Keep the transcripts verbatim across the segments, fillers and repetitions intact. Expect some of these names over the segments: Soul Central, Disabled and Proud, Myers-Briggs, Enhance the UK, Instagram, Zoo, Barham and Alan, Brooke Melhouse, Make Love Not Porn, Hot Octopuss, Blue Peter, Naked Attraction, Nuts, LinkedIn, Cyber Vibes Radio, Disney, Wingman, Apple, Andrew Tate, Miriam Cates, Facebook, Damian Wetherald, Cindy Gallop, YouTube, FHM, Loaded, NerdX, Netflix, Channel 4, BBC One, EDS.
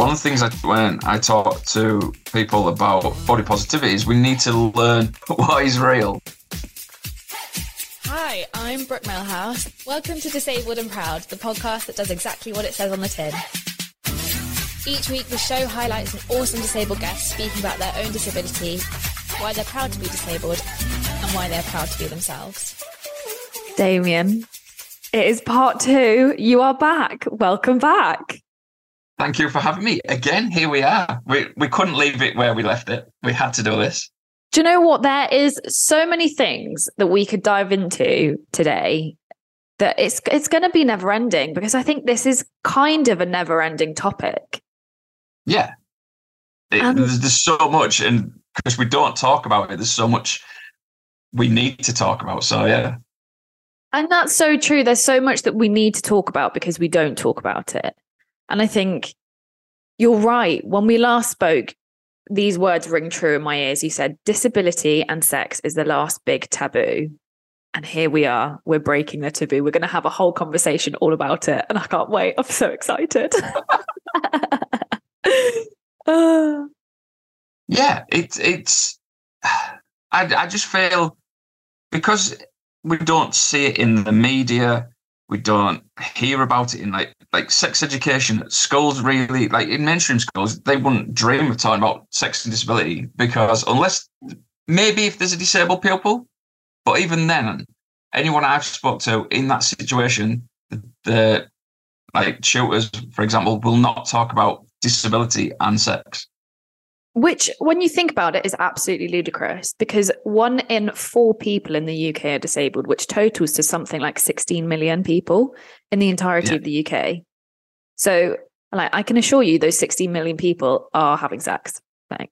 one of the things I, when I talk to people about body positivity is we need to learn what is real. Hi, I'm Brooke Melhouse. Welcome to Disabled and Proud, the podcast that does exactly what it says on the tin. Each week, the show highlights an awesome disabled guest speaking about their own disability, why they're proud to be disabled, and why they're proud to be themselves. Damian, it is part two. You are back. Welcome back. Thank you for having me. Again, here we are. We we couldn't leave it where we left it. We had to do this. Do you know what? There is so many things that we could dive into today that it's it's going to be never ending, because I think this is kind of a never ending topic. Yeah. It, um, there's, there's so much, and because we don't talk about it, there's so much we need to talk about. So, yeah. And that's so true. There's so much that we need to talk about because we don't talk about it. And I think you're right. When we last spoke, these words ring true in my ears. You said disability and sex is the last big taboo. And here we are. We're breaking the taboo. We're going to have a whole conversation all about it. And I can't wait. I'm so excited. uh. Yeah, it, it's... I, I just feel because we don't see it in the media, we don't hear about it in like like sex education at schools, really. Like in mainstream schools, they wouldn't dream of talking about sex and disability, because unless, maybe if there's a disabled pupil, but even then, anyone I've spoke to in that situation, the, the like tutors, for example, will not talk about disability and sex. Which, when you think about it, is absolutely ludicrous, because one in four people in the U K are disabled, which totals to something like sixteen million people in the entirety yeah. of the U K. So, like, I can assure you those sixteen million people are having sex. Like,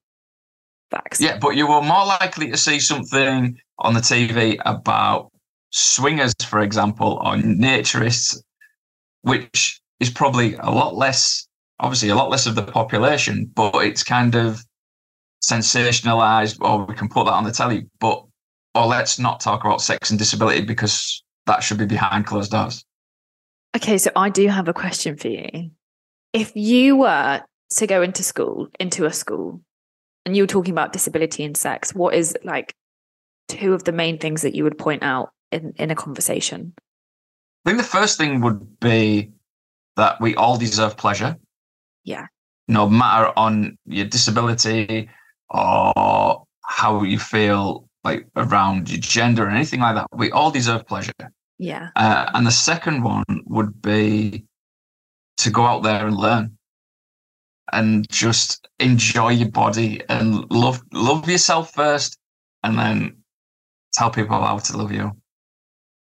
facts. Yeah, but you were more likely to see something on the T V about swingers, for example, or naturists, which is probably a lot less, obviously a lot less of the population, but it's kind of sensationalized, or we can put that on the telly, but or let's not talk about sex and disability because that should be behind closed doors. Okay, so I do have a question for you. If you were to go into school, into a school, and you were talking about disability and sex, what is like two of the main things that you would point out in, in a conversation? I think the first thing would be that we all deserve pleasure. Yeah. No matter on your disability or how you feel like around your gender or anything like that, we all deserve pleasure. Yeah. Uh, and the second one would be to go out there and learn and just enjoy your body and love love yourself first, and then tell people how to love you.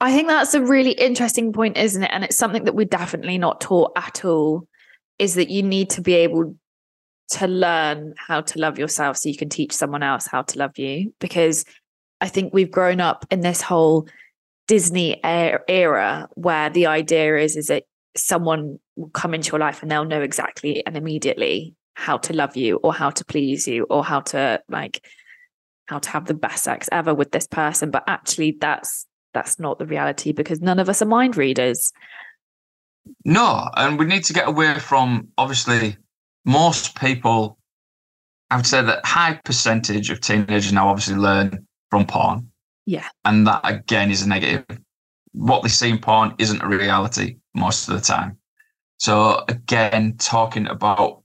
I think that's a really interesting point, isn't it? And it's something that we're definitely not taught at all, is that you need to be able to learn how to love yourself so you can teach someone else how to love you. Because I think we've grown up in this whole Disney era where the idea is, is that someone will come into your life and they'll know exactly and immediately how to love you or how to please you or how to like how to have the best sex ever with this person. But actually that's, that's not the reality, because none of us are mind readers. No, and we need to get away from, obviously, most people, I would say that high percentage of teenagers now obviously learn from porn. Yeah. And that, again, is a negative. What they see in porn isn't a reality most of the time. So, again, talking about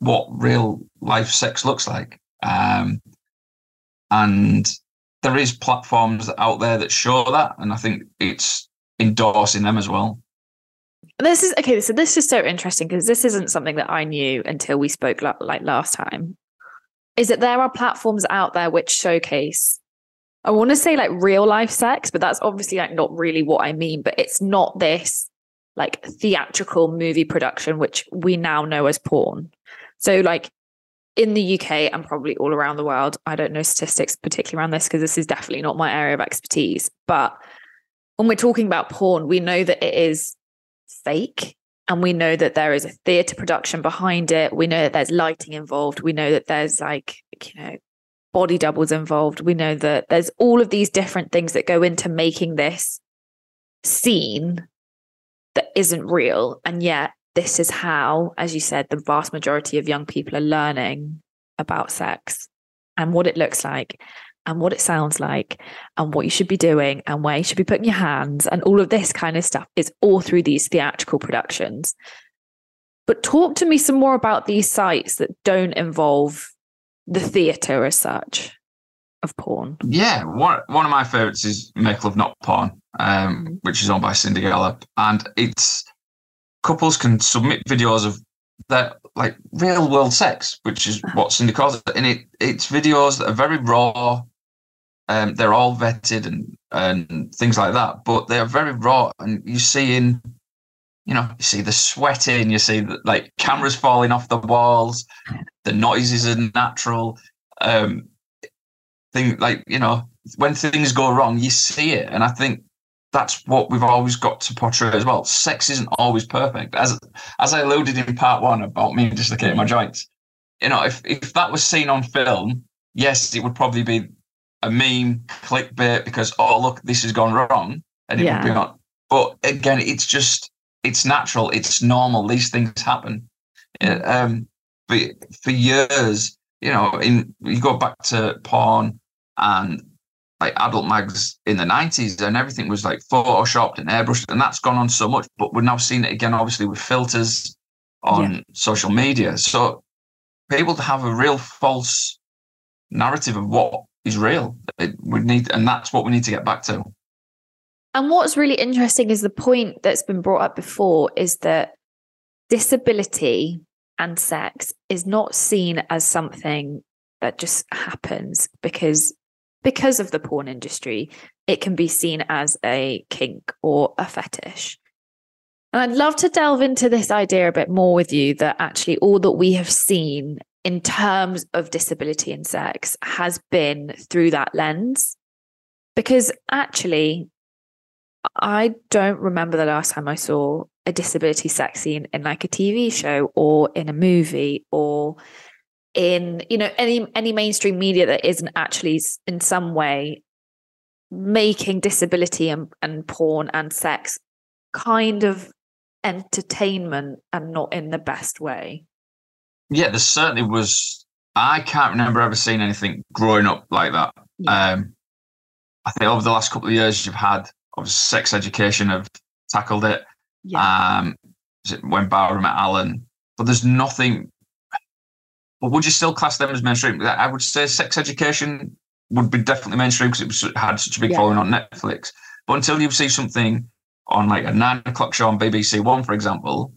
what real life sex looks like. Um, and there is platforms out there that show that, and I think it's endorsing them as well. This is okay. So this is so interesting, because this isn't something that I knew until we spoke la- like last time. Is that there are platforms out there which showcase, I want to say like real life sex, but that's obviously like not really what I mean. But it's not this like theatrical movie production, which we now know as porn. So like in the U K and probably all around the world, I don't know statistics particularly around this because this is definitely not my area of expertise. But when we're talking about porn, we know that it is fake, and we know that there is a theatre production behind it. We know that there's lighting involved. We know that there's like, you know, body doubles involved. We know that there's all of these different things that go into making this scene that isn't real. And yet this is how, as you said, the vast majority of young people are learning about sex and what it looks like and what it sounds like and what you should be doing and where you should be putting your hands and all of this kind of stuff is all through these theatrical productions. But talk to me some more about these sites that don't involve the theatre as such of porn. Yeah, one, one of my favourites is Make Love Not Porn, um, which is owned by Cindy Gallop. And it's couples can submit videos of their like real world sex, which is what Cindy calls it. And it, it's videos that are very raw. Um, they're all vetted and, and things like that, but they're very raw. And you see in... You know, you see the sweating, you see the, like cameras falling off the walls, the noises are natural. Um, thing like, you know, when things go wrong, you see it. And I think that's what we've always got to portray as well. Sex isn't always perfect. As as I alluded in part one about me dislocating my joints, you know, if, if that was seen on film, yes, it would probably be a meme, clickbait, because, oh, look, this has gone wrong. And it yeah. would be on. But again, it's just... It's natural. It's normal. These things happen. Um, but for years, you know, in you go back to porn and like adult mags in the nineties, and everything was like photoshopped and airbrushed, and that's gone on so much. But we're now seeing it again, obviously, with filters on yeah. social media. So people to have a real false narrative of what is real, it would need, and that's what we need to get back to. And what's really interesting is the point that's been brought up before is that disability and sex is not seen as something that just happens because, because of the porn industry. It can be seen as a kink or a fetish. And I'd love to delve into this idea a bit more with you, that actually all that we have seen in terms of disability and sex has been through that lens. Because actually... I don't remember the last time I saw a disability sex scene in like a T V show or in a movie or in, you know, any any mainstream media that isn't actually in some way making disability and, and porn and sex kind of entertainment and not in the best way. Yeah, there certainly was. I can't remember ever seeing anything growing up like that. Yeah. Um, I think over the last couple of years you've had of sex education have tackled it. Yeah. Um, when Barham and Alan, but there's nothing. But would you still class them as mainstream? I would say sex education would be definitely mainstream because it was, had such a big yeah. following on Netflix. But until you see something on like a nine o'clock show on B B C One, for example,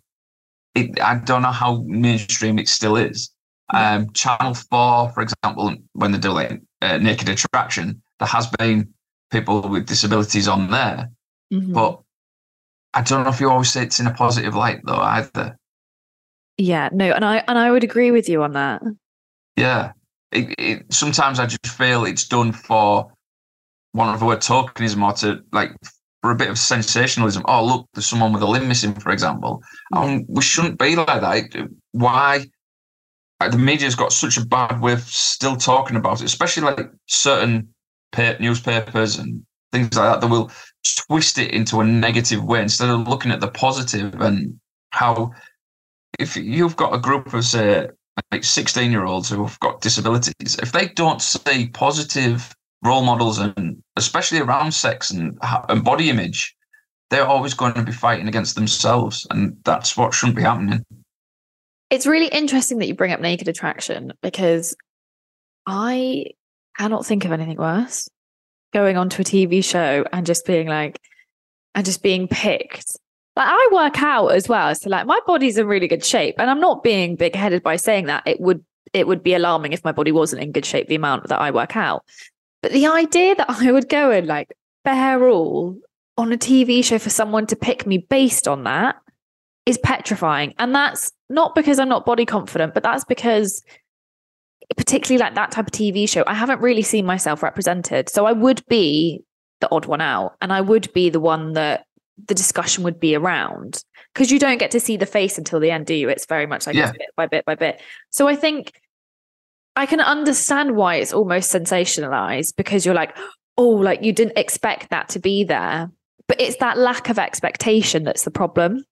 it, I don't know how mainstream it still is. Yeah. Um, Channel four, for example, when they do like uh, Naked Attraction, there has been people with disabilities on there. Mm-hmm. But I don't know if you always say it's in a positive light though either. Yeah, no, and I and I would agree with you on that. Yeah. It, it, sometimes I just feel it's done for one of the word tokenism or to like for a bit of sensationalism. Oh, look, there's someone with a limb missing, for example. Yeah. Um, we shouldn't be like that. Why? Like, the media's got such a bad way of still talking about it, especially like certain newspapers and things like that that will twist it into a negative way instead of looking at the positive. And how if you've got a group of say like sixteen year olds who have got disabilities, if they don't see positive role models, and especially around sex and, and body image, they're always going to be fighting against themselves, and that's what shouldn't be happening. It's really interesting that you bring up Naked Attraction, because I cannot think of anything worse. Going onto a T V show and just being like, and just being picked. Like, I work out as well, so like my body's in really good shape, and I'm not being big headed by saying that. It would it would be alarming if my body wasn't in good shape, the amount that I work out. But the idea that I would go in like bare all on a T V show for someone to pick me based on that is petrifying. And that's not because I'm not body confident, but that's because, particularly like that type of T V show, I haven't really seen myself represented. So I would be the odd one out, and I would be the one that the discussion would be around, because you don't get to see the face until the end, do you? It's very much like yeah. bit by bit by bit. So I think I can understand why it's almost sensationalized, because you're like, oh, like you didn't expect that to be there. But it's that lack of expectation that's the problem.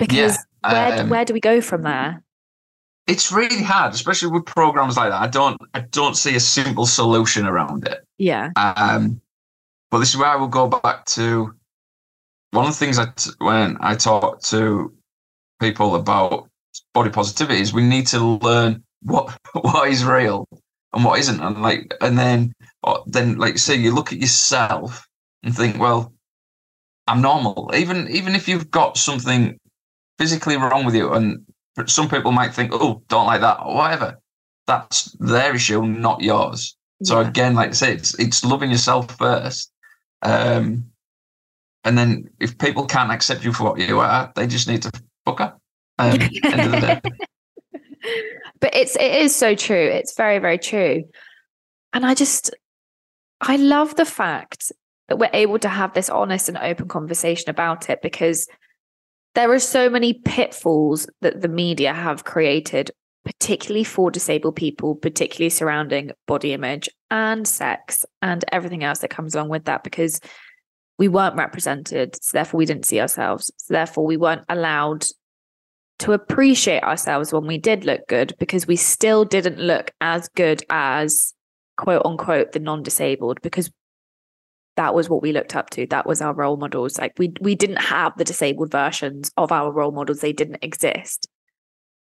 Because yeah, where um, where do we go from there? It's really hard, especially with programs like that. I don't I don't see a simple solution around it. Yeah. Um, but this is where I will go back to one of the things I t- when I talk to people about body positivity is we need to learn what what is real and what isn't, and like and then or then like say you look at yourself and think, well, I'm normal, even even if you've got something physically wrong with you, and some people might think, oh, don't like that or whatever. That's their issue, not yours. Yeah. So again, like I say, it's it's loving yourself first, um, and then if people can't accept you for what you are, they just need to fuck up. Um, end of the day. But it's it is so true. It's very, very true. And I just, I love the fact that we're able to have this honest and open conversation about it, because there are so many pitfalls that the media have created, particularly for disabled people, particularly surrounding body image and sex and everything else that comes along with that, because we weren't represented. So therefore we didn't see ourselves. So therefore we weren't allowed to appreciate ourselves when we did look good, because we still didn't look as good as quote unquote the non-disabled, because that was what we looked up to. That was our role models. Like we we didn't have the disabled versions of our role models. They didn't exist.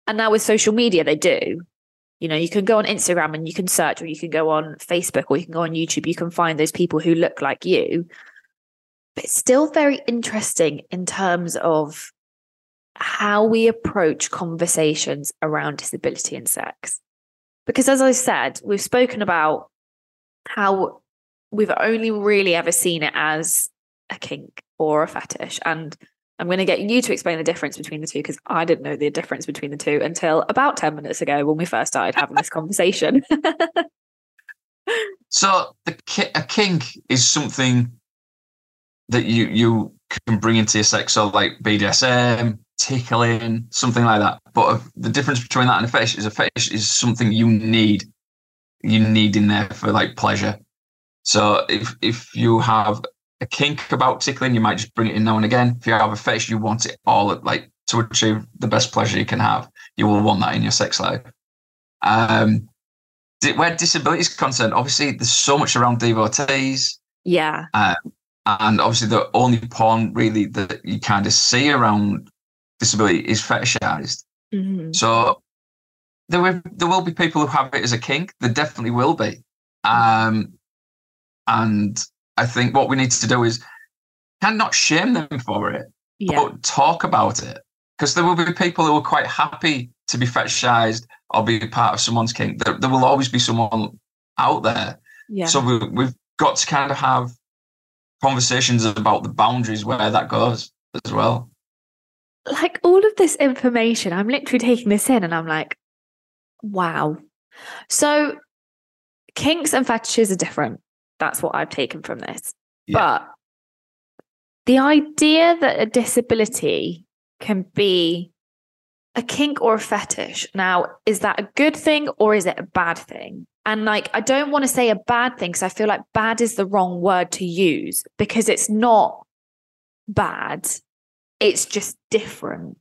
And now with social media, they do. You know, you can go on Instagram and you can search, or you can go on Facebook, or you can go on YouTube. You can find those people who look like you. But it's still very interesting in terms of how we approach conversations around disability and sex. Because as I said, we've spoken about how we've only really ever seen it as a kink or a fetish. And I'm going to get you to explain the difference between the two, because I didn't know the difference between the two until about ten minutes ago when we first started having this conversation. So the ki- a kink is something that you, you can bring into your sex, so like B D S M, tickling, something like that. But the difference between that and a fetish is a fetish is something you need. You need in there for like pleasure. So if if you have a kink about tickling, you might just bring it in now and again. If you have a fetish, you want it all at, like to achieve the best pleasure you can have. You will want that in your sex life. Um, where disability is concerned, obviously there's so much around devotees. Yeah. Uh, and obviously the only porn really that you kind of see around disability is fetishized. Mm-hmm. So there will, there will be people who have it as a kink. There definitely will be. Um, And I think what we need to do is can not shame them for it, yeah. but talk about it. Because there will be people who are quite happy to be fetishized or be part of someone's kink. There, there will always be someone out there. Yeah. So we, we've got to kind of have conversations about the boundaries where that goes as well. Like all of this information, I'm literally taking this in and I'm like, wow. So kinks and fetishes are different. That's what I've taken from this. Yeah. But the idea that a disability can be a kink or a fetish. Now, is that a good thing or is it a bad thing? And like, I don't want to say a bad thing because I feel like bad is the wrong word to use, because it's not bad. It's just different.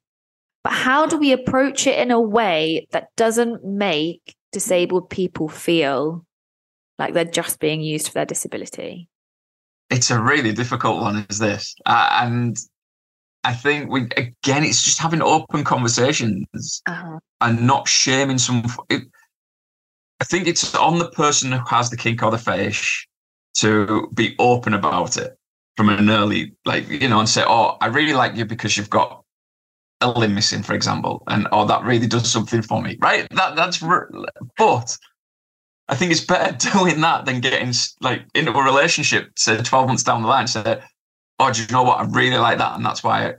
But how do we approach it in a way that doesn't make disabled people feel like they're just being used for their disability? It's a really difficult one, is this. Uh, and I think, we again, it's just having open conversations uh-huh. and not shaming someone. I think it's on the person who has the kink or the fetish to be open about it from an early, like, you know, and say, oh, I really like you because you've got a limb missing, for example. And, oh, that really does something for me, right? That that's, but... I think it's better doing that than getting like into a relationship, say twelve months down the line, say, oh, do you know what? I really like that. And that's why I,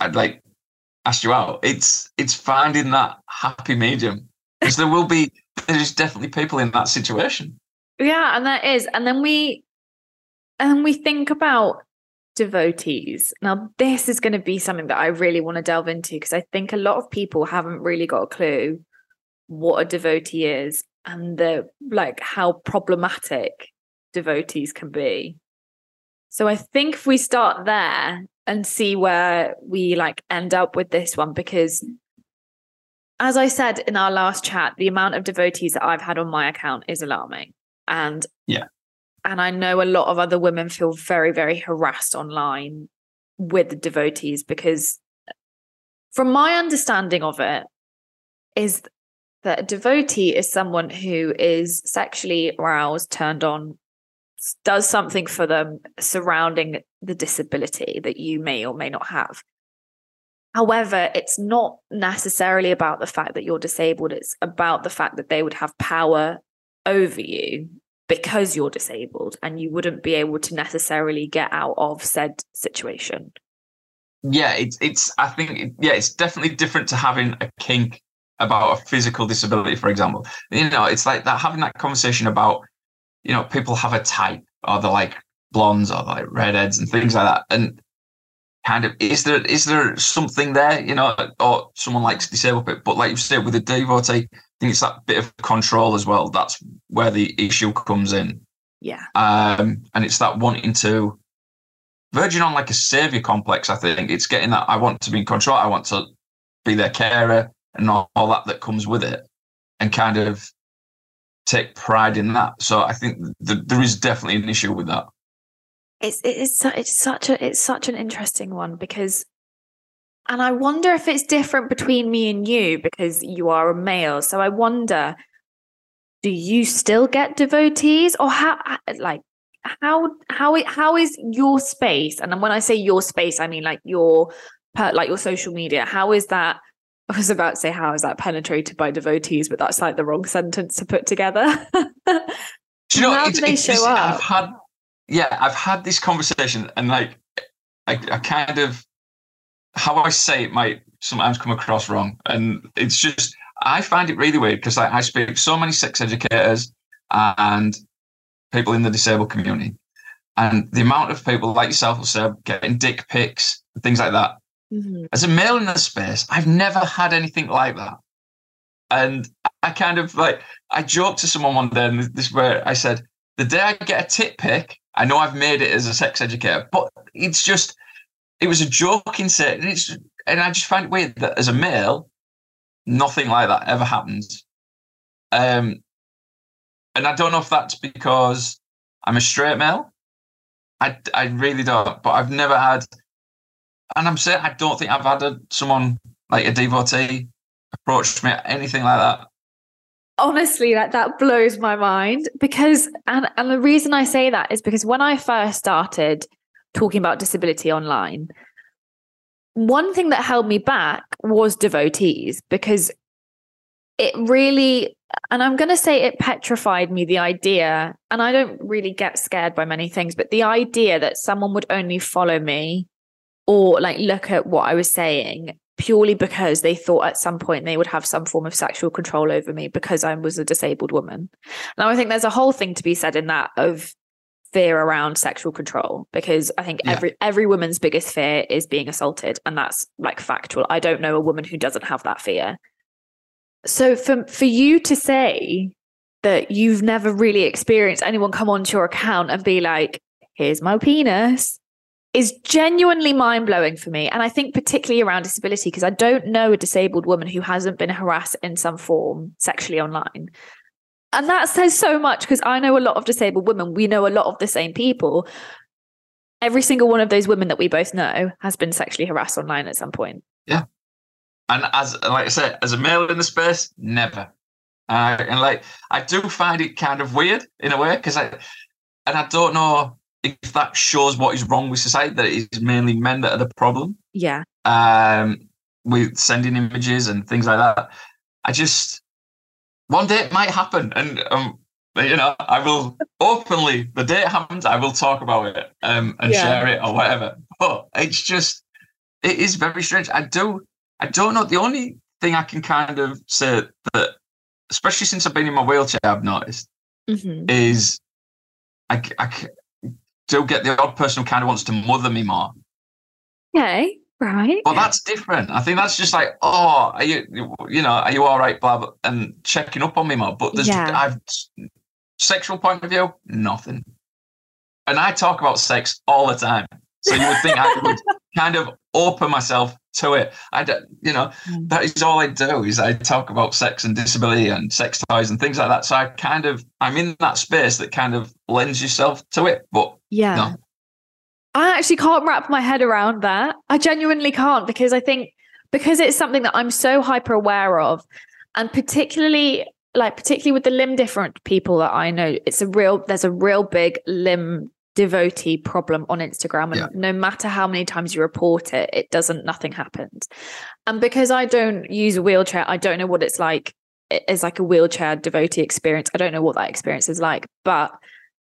I'd like asked you out. It's, it's finding that happy medium, because there will be, there's definitely people in that situation. Yeah. And that is, and then we, and we think about devotees. Now this is going to be something that I really want to delve into, because I think a lot of people haven't really got a clue what a devotee is, and the like how problematic devotees can be. So I think if we start there, and see where we like end up with this one, because as I said in our last chat, the amount of devotees that I've had on my account is alarming. And yeah, and I know a lot of other women feel very, very harassed online with the devotees, because from my understanding of it is that a devotee is someone who is sexually aroused, turned on, does something for them surrounding the disability that you may or may not have. However, it's not necessarily about the fact that you're disabled. It's about the fact that they would have power over you because you're disabled, and you wouldn't be able to necessarily get out of said situation. Yeah, it's, it's I think, yeah, it's definitely different to having a kink about a physical disability, for example. You know, it's like that, having that conversation about, you know, people have a type, or they're like blondes, or like redheads and things like that. And kind of, is there is there something there, you know, or someone likes disabled people? But like you said, with a devotee, I think it's that bit of control as well. That's where the issue comes in. Yeah. Um, and it's that wanting to, verging on like a savior complex, I think. It's getting that, I want to be in control, I want to be their carer and all, all that that comes with it. And kind of take pride in that. So I think th- there is definitely an issue with that. It's it's it's such a it's such an interesting one, because, and I wonder if it's different between me and you because you are a male. So I wonder, do you still get devotees, or how like how how it how is your space? And when I say your space, I mean like your like your social media. How is that? I was about to say, how is that penetrated by devotees? But that's like the wrong sentence to put together. Do you know, how do they show up? I've had, yeah, I've had this conversation, and like, I, I kind of, how I say it might sometimes come across wrong. And it's just, I find it really weird because like, I speak to so many sex educators and people in the disabled community. And the amount of people like yourself will say, getting dick pics, things like that. As a male in the space, I've never had anything like that. And I kind of like, I joked to someone one day, and this is where I said, the day I get a tit pic, I know I've made it as a sex educator, but it's just, it was a joke insert. And it's, and I just find it weird that as a male, nothing like that ever happens. Um, and I don't know if that's because I'm a straight male. I, I really don't, but I've never had. And I'm saying, I don't think I've had a, someone like a devotee approach me, anything like that. Honestly, that, that blows my mind, because, and, and the reason I say that is because when I first started talking about disability online, one thing that held me back was devotees, because it really, and I'm going to say it petrified me, the idea, and I don't really get scared by many things, but the idea that someone would only follow me or like look at what I was saying purely because they thought at some point they would have some form of sexual control over me because I was a disabled woman. Now, I think there's a whole thing to be said in that of fear around sexual control, because I think yeah. every every woman's biggest fear is being assaulted, and that's like factual. I don't know a woman who doesn't have that fear. So for for you to say that you've never really experienced anyone come onto your account and be like, here's my penis, is genuinely mind-blowing for me. And I think particularly around disability, because I don't know a disabled woman who hasn't been harassed in some form sexually online. And that says so much, because I know a lot of disabled women. We know a lot of the same people. Every single one of those women that we both know has been sexually harassed online at some point. Yeah. And as like I said, as a male in the space, never. Uh, and like, I do find it kind of weird in a way, because I, and I don't know, if that shows what is wrong with society, that it is mainly men that are the problem. Yeah. Um, with sending images and things like that. I just, one day it might happen. And, um, you know, I will openly, the day it happens, I will talk about it um, and yeah. share it or whatever. But it's just, it is very strange. I do, I don't know. The only thing I can kind of say that, especially since I've been in my wheelchair, I've noticed mm-hmm. is I, I do get the odd person who kind of wants to mother me more. Okay, right. Well, that's different. I think that's just like, oh, are you, you know, are you all right, blah, blah, and checking up on me more. But there's, yeah. I've, sexual point of view, nothing. And I talk about sex all the time. So you would think I would kind of open myself to it. I don't, you know, mm. that is all I do, is I talk about sex and disability and sex toys and things like that. So I kind of, I'm in that space that kind of lends yourself to it. But yeah, no. I actually can't wrap my head around that. I genuinely can't, because I think, because it's something that I'm so hyper aware of, and particularly like, particularly with the limb different people that I know, it's a real, there's a real big limb devotee problem on Instagram, and yeah. no matter how many times you report it, it doesn't, nothing happens. And because I don't use a wheelchair, I don't know what it's like. It's like a wheelchair devotee experience. I don't know what that experience is like, but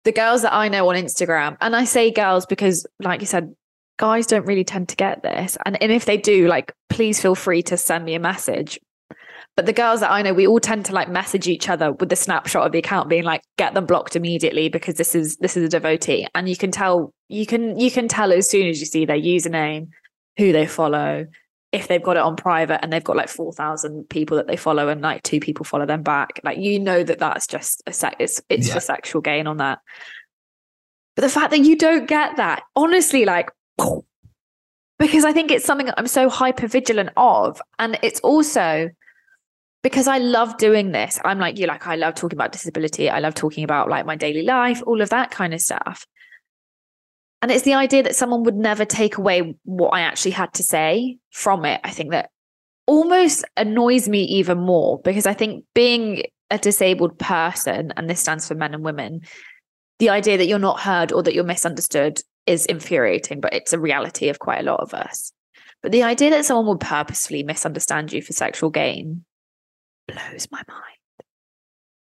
the girls that I know on Instagram, and I say girls because like you said, guys don't really tend to get this. And, and if they do, like, please feel free to send me a message. But the girls that I know, we all tend to like message each other with the snapshot of the account being like, get them blocked immediately because this is this is a devotee. And you can tell you can you can tell as soon as you see their username, who they follow, if they've got it on private and they've got like four thousand people that they follow and like two people follow them back. Like, you know that that's just a sec. It's it's yeah. for sexual gain on that. But the fact that you don't get that, honestly, like, because I think it's something that I'm so hyper vigilant of, and it's also. Because I love doing this. I'm like you, like I love talking about disability. I love talking about like my daily life, all of that kind of stuff. And it's the idea that someone would never take away what I actually had to say from it. I think that almost annoys me even more, because I think being a disabled person, and this stands for men and women, the idea that you're not heard or that you're misunderstood is infuriating, but it's a reality of quite a lot of us. But the idea that someone would purposefully misunderstand you for sexual gain blows my mind.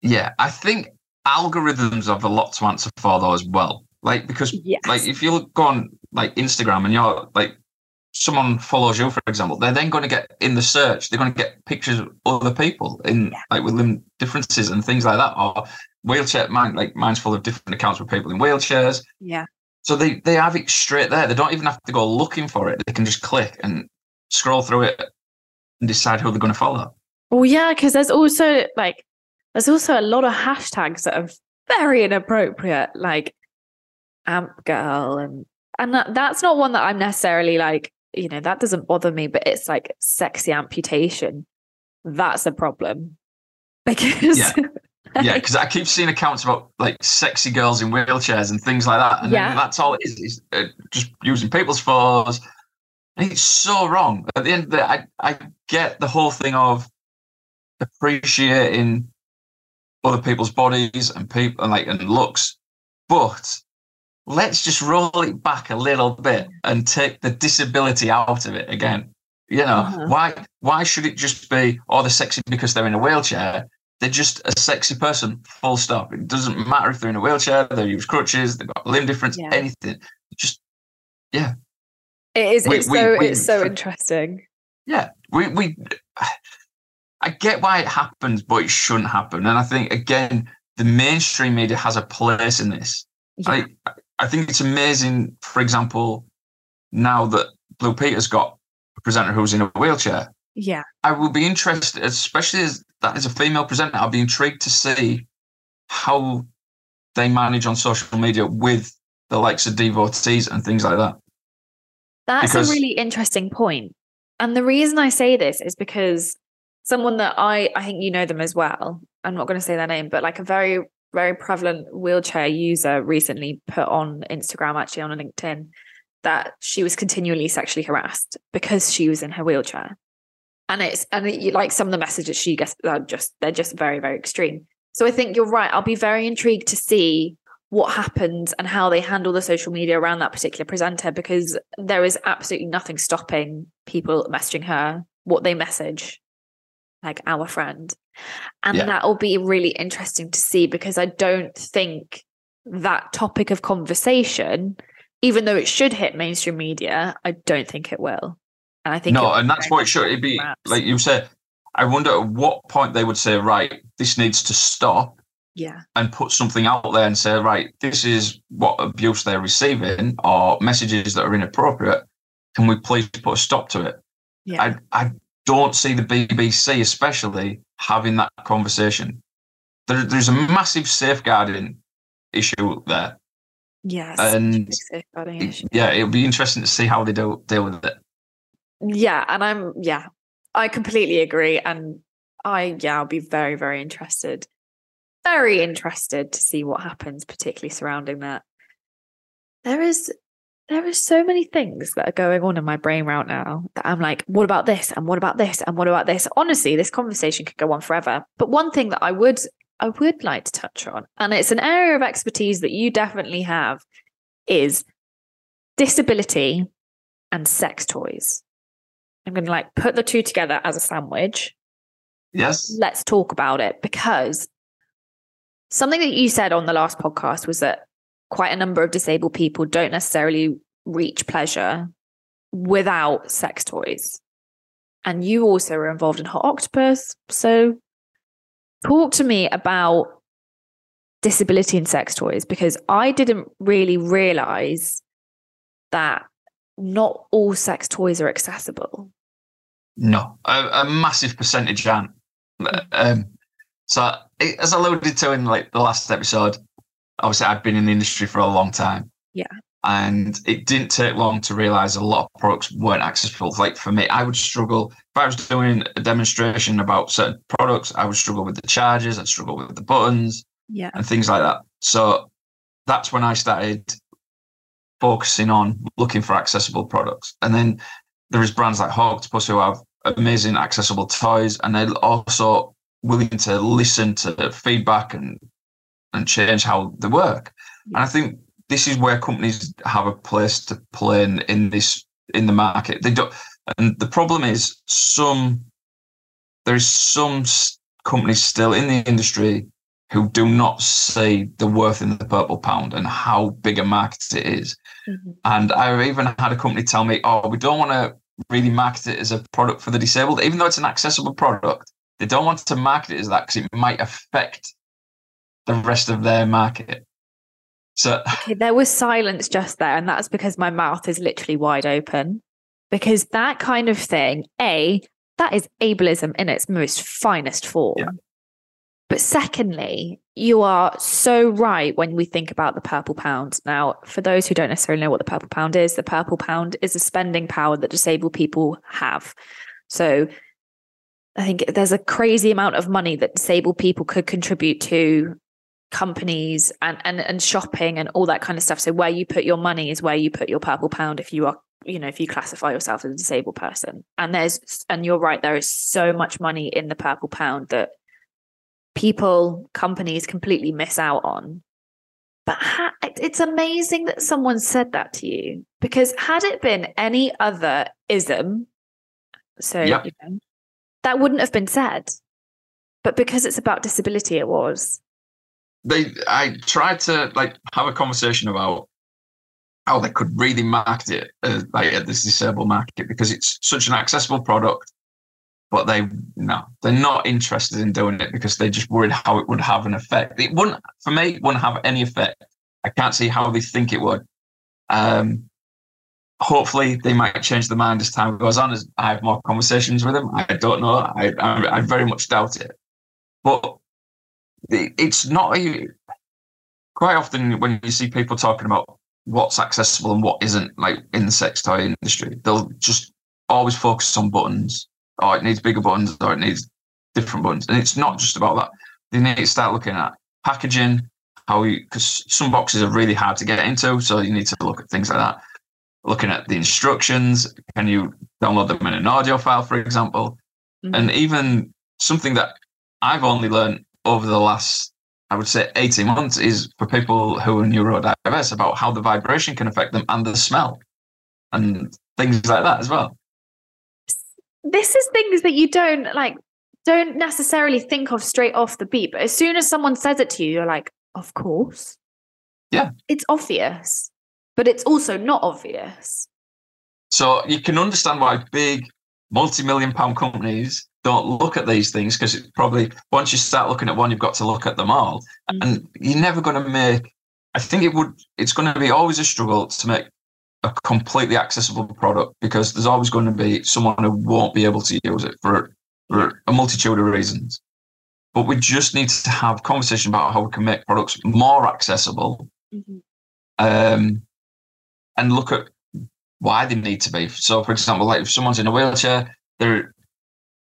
Yeah, I think algorithms have a lot to answer for though as well. Like, because yes. like if you look on like Instagram and you're like, someone follows you, for example, they're then going to get in the search, they're going to get pictures of other people in yeah. like with limb differences and things like that, or wheelchair. Mine, like mine's full of different accounts with people in wheelchairs. Yeah. So they they have it straight there. They don't even have to go looking for it. They can just click and scroll through it and decide who they're going to follow. Well, yeah, because there's also like, there's also a lot of hashtags that are very inappropriate, like amp girl. And, and that, that's not one that I'm necessarily like, you know, that doesn't bother me, but it's like sexy amputation. That's a problem. Because yeah, yeah, because I keep seeing accounts about like sexy girls in wheelchairs and things like that. And yeah. that's all it is, is uh, just using people's photos. And it's so wrong. At the end of the day, I, I get the whole thing of appreciating other people's bodies and people and like and looks, but let's just roll it back a little bit and take the disability out of it again. You know, uh-huh. why why should it just be, oh, they're sexy because they're in a wheelchair? They're just a sexy person, full stop. It doesn't matter if they're in a wheelchair, they use crutches, they've got a limb difference, yeah. anything. Just yeah. It is we, it's we, so we, it's so interesting. Yeah. We we I get why it happens, but it shouldn't happen. And I think, again, the mainstream media has a place in this. Yeah. I, I think it's amazing, for example, now that Blue Peter's got a presenter who's in a wheelchair. Yeah. I will be interested, especially as that is a female presenter, I'll be intrigued to see how they manage on social media with the likes of devotees and things like that. That's because, a really interesting point. And the reason I say this is because someone that I, I think you know them as well. I'm not going to say their name, but like a very, very prevalent wheelchair user recently put on Instagram, actually on LinkedIn, that she was continually sexually harassed because she was in her wheelchair. And it's, and it, like some of the messages she gets, are just, they're just very, very extreme. So I think you're right. I'll be very intrigued to see what happens and how they handle the social media around that particular presenter, because there is absolutely nothing stopping people messaging her what they message. Like our friend. And yeah. that'll be really interesting to see, because I don't think that topic of conversation, even though it should hit mainstream media, I don't think it will. And I think no, and that's what it should. It'd be perhaps. Like you said, I wonder at what point they would say, right, this needs to stop. Yeah. And put something out there and say, right, this is what abuse they're receiving or messages that are inappropriate. Can we please put a stop to it? Yeah. I I don't see the B B C especially having that conversation. There, there's a massive safeguarding issue there. Yes. And it, yeah, it'll be interesting to see how they deal, deal with it. Yeah. And I'm, yeah, I completely agree. And I, yeah, I'll be very, very interested. Very interested to see what happens, particularly surrounding that. There is, there are so many things that are going on in my brain right now that I'm like, what about this? And what about this? And what about this? Honestly, this conversation could go on forever. But one thing that I would, I would like to touch on, and it's an area of expertise that you definitely have, is disability and sex toys. I'm going to like put the two together as a sandwich. Yes. Let's talk about it, because something that you said on the last podcast was that quite a number of disabled people don't necessarily reach pleasure without sex toys. And you also were involved in Hot Octopuss. So talk to me about disability and sex toys, because I didn't really realize that not all sex toys are accessible. No, a, a massive percentage aren't. Um, so it, as I alluded to in like the last episode, obviously I've been in the industry for a long time. Yeah. And it didn't take long to realise a lot of products weren't accessible. Like for me, I would struggle, if I was doing a demonstration about certain products, I would struggle with the chargers, I'd struggle with the buttons, yeah, and things like that. So that's when I started focusing on looking for accessible products. And then there is brands like Hot Octopuss who have amazing accessible toys, and they're also willing to listen to feedback and and change how they work. Yeah. And I think this is where companies have a place to play in, in this in the market. They don't, and the problem is some there is some companies still in the industry who do not see the worth in the purple pound and how big a market it is. Mm-hmm. And I even had a company tell me, oh, we don't want to really market it as a product for the disabled, even though it's an accessible product. They don't want to market it as that because it might affect the rest of their market. So okay, there was silence just there. And that's because my mouth is literally wide open, because that kind of thing, A, that is ableism in its most finest form. Yeah. But secondly, you are so right when we think about the purple pound. Now, for those who don't necessarily know what the purple pound is, the purple pound is a spending power that disabled people have. So I think there's a crazy amount of money that disabled people could contribute to companies and, and, and shopping and all that kind of stuff. So where you put your money is where you put your purple pound if you are, you know, if you classify yourself as a disabled person. And there's, and you're right, there is so much money in the purple pound that people, companies completely miss out on. But ha- it's amazing that someone said that to you, because had it been any other ism, so yep, you know, that wouldn't have been said. But because it's about disability, it was. They, I tried to like have a conversation about how they could really market it uh, like at this disabled market, because it's such an accessible product. But they no, they're not interested in doing it because they're just worried how it would have an effect. It wouldn't, for me, it wouldn't have any effect. I can't see how they think it would. Um, hopefully, they might change their mind as time goes on. As I have more conversations with them, I don't know. I I, I very much doubt it. But it's not a, quite often when you see people talking about what's accessible and what isn't, like in the sex toy industry, they'll just always focus on buttons. Oh, it needs bigger buttons, or it needs different buttons. And it's not just about that. They need to start looking at packaging, how you, because some boxes are really hard to get into, so you need to look at things like that. Looking at the instructions, can you download them in an audio file, for example? Mm-hmm. And even something that I've only learned over the last, I would say, eighteen months is for people who are neurodiverse about how the vibration can affect them and the smell and things like that as well. This is things that you don't like, don't necessarily think of straight off the beat. But as soon as someone says it to you, you're like, of course. Yeah. It's obvious, but it's also not obvious. So you can understand why big multi-million pound companies don't look at these things, because it's probably, once you start looking at one, you've got to look at them all. Mm-hmm. And you're never going to make, I think it would, it's going to be always a struggle to make a completely accessible product, because there's always going to be someone who won't be able to use it for, for a multitude of reasons. But we just need to have a conversation about how we can make products more accessible, mm-hmm, um, and look at why they need to be. So, for example, like if someone's in a wheelchair, they're,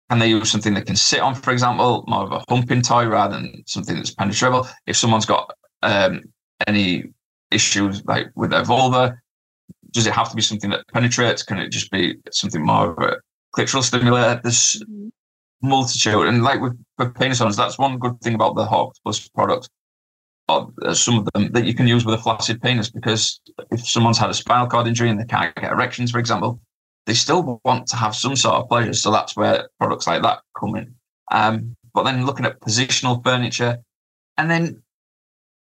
can they use something they can sit on, for example, more of a humping toy rather than something that's penetrable? If someone's got um, any issues like with their vulva, does it have to be something that penetrates? Can it just be something more of a clitoral stimulator? There's multitude. And like with, with penis horns, that's one good thing about the Hot Octopuss product, or some of them, that you can use with a flaccid penis, because if someone's had a spinal cord injury and they can't get erections, for example, they still want to have some sort of pleasure. So that's where products like that come in. Um, but then looking at positional furniture, and then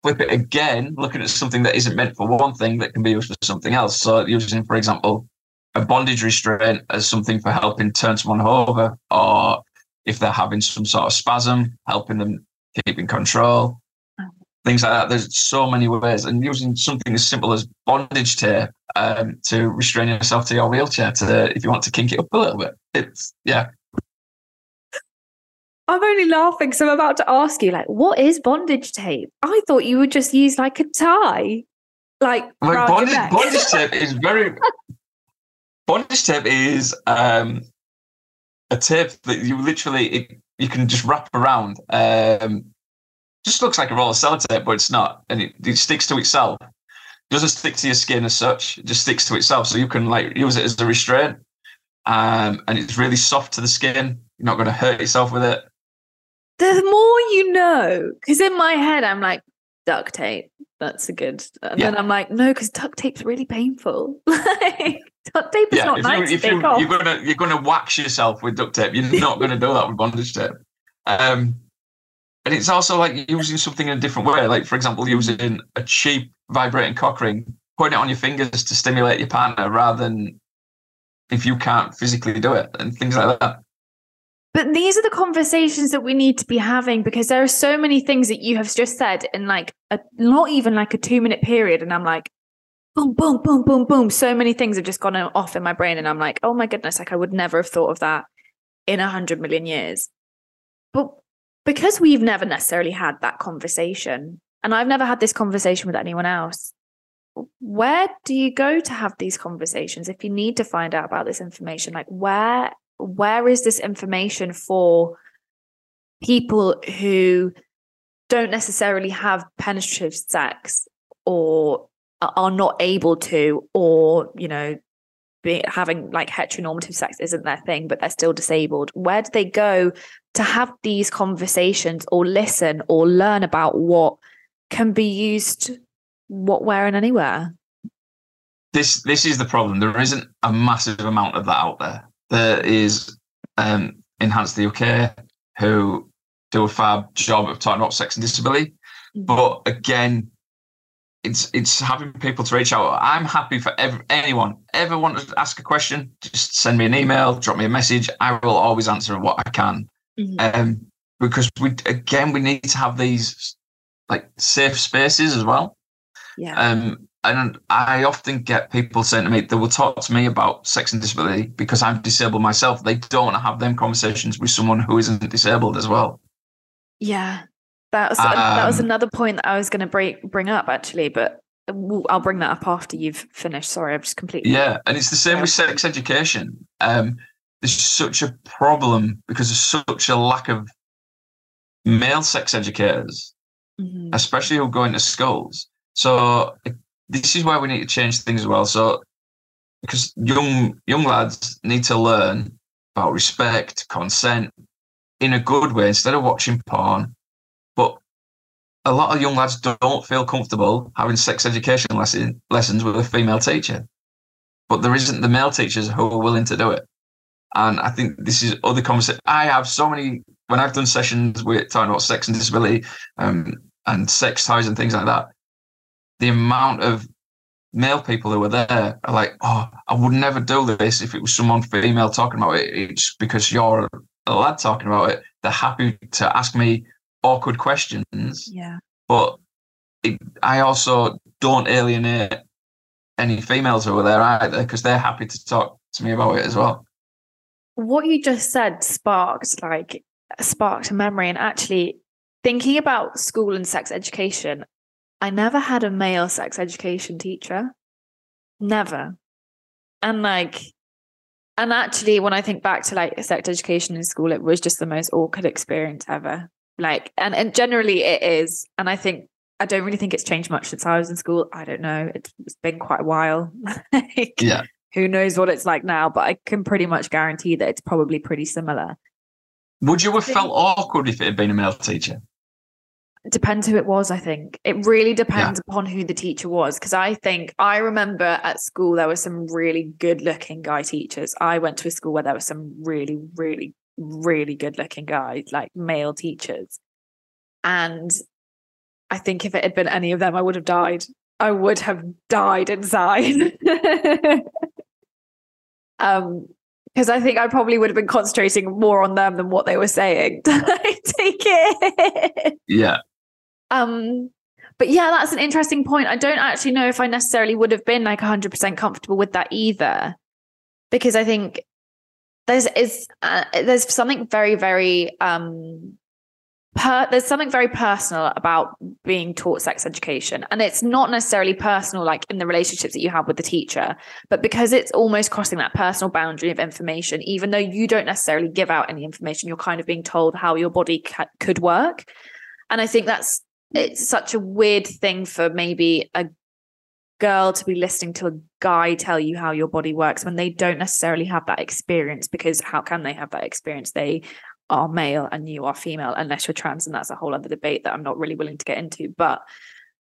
flip it again, looking at something that isn't meant for one thing that can be used for something else. So using, for example, a bondage restraint as something for helping turn someone over, or if they're having some sort of spasm, helping them keep in control, things like that. There's so many ways, and using something as simple as bondage tape um, to restrain yourself to your wheelchair to, if you want to kink it up a little bit. It's, yeah. I'm only laughing because I'm about to ask you, like, what is bondage tape? I thought you would just use like a tie. Like, like bondage, bondage tape is very... Bondage tape is um, a tape that you literally, it, you can just wrap around. Um, just looks like a roll of sellotape, but it's not. And it, it sticks to itself. It doesn't stick to your skin as such. It just sticks to itself. So you can like use it as a restraint. Um, and it's really soft to the skin. You're not going to hurt yourself with it. The more you know, because in my head, I'm like, duct tape. That's a good. And yeah. Then I'm like, no, because duct tape's really painful. Like, duct tape is yeah, not if nice you, if to take you, off. You're gonna you're gonna wax yourself with duct tape. You're not gonna do that with bondage tape. Um, and it's also like using something in a different way. Like for example, using a cheap vibrating cock ring, putting it on your fingers to stimulate your partner, rather than if you can't physically do it, and things like that. But these are the conversations that we need to be having, because there are so many things that you have just said in like a, not even like a two minute period. And I'm like, boom, boom, boom, boom, boom. So many things have just gone off in my brain. And I'm like, oh my goodness, like I would never have thought of that in a hundred million years. But because we've never necessarily had that conversation, and I've never had this conversation with anyone else, where do you go to have these conversations? If you need to find out about this information, like where, Where is this information for people who don't necessarily have penetrative sex, or are not able to, or, you know, be, having like heteronormative sex isn't their thing, but they're still disabled? Where do they go to have these conversations, or listen, or learn about what can be used, what, where, and anywhere? This this is the problem. There isn't a massive amount of that out there. There is um, Enhance the U K, who do a fab job of talking about sex and disability. But again, it's it's having people to reach out. I'm happy for ev- anyone ever want to ask a question. Just send me an email, drop me a message. I will always answer what I can, mm-hmm. um, because we again we need to have these like safe spaces as well. Yeah. Um, And I often get people saying to me, they will talk to me about sex and disability because I'm disabled myself. They don't want to have them conversations with someone who isn't disabled as well. Yeah, that was, um, that was another point that I was going to bring bring up, actually, but I'll bring that up after you've finished. Sorry, I've just completely... Yeah, and it's the same with sex education. Um, there's such a problem because there's such a lack of male sex educators, mm-hmm. especially who go into schools. So... This is why we need to change things as well. So, because young young lads need to learn about respect, consent, in a good way, instead of watching porn. But a lot of young lads don't feel comfortable having sex education lesson, lessons with a female teacher. But there isn't the male teachers who are willing to do it. And I think this is other conversation. I have so many, when I've done sessions with talking about sex and disability um, and sex toys and things like that, the amount of male people who were there are like, oh, I would never do this if it was someone female talking about it. It's because you're a lad talking about it. They're happy to ask me awkward questions. Yeah. But it, I also don't alienate any females who were there either, because they're happy to talk to me about it as well. What you just said sparked like sparked a memory, and actually thinking about school and sex education. I never had a male sex education teacher. Never. And like, and actually when I think back to like sex education in school, it was just the most awkward experience ever. Like, and, and generally it is. And I think, I don't really think it's changed much since I was in school. I don't know. It's, it's been quite a while. Like, yeah. Who knows what it's like now, but I can pretty much guarantee that it's probably pretty similar. Would you have felt awkward if it had been a male teacher? Depends who it was, I think. It really depends yeah. upon who the teacher was. Because I think, I remember at school, there were some really good-looking guy teachers. I went to a school where there were some really, really, really good-looking guys, like male teachers. And I think if it had been any of them, I would have died. I would have died inside. um, because I think I probably would have been concentrating more on them than what they were saying. Take it. Yeah. Um, but yeah, that's an interesting point. I don't actually know if I necessarily would have been like one hundred percent comfortable with that either, because I think there's is uh, there's something very very um per- there's something very personal about being taught sex education, and it's not necessarily personal like in the relationships that you have with the teacher, but because it's almost crossing that personal boundary of information, even though you don't necessarily give out any information, you're kind of being told how your body ca- could work. And I think that's, it's such a weird thing for maybe a girl to be listening to a guy tell you how your body works when they don't necessarily have that experience, because how can they have that experience? They are male and you are female, unless you're trans, and that's a whole other debate that I'm not really willing to get into. But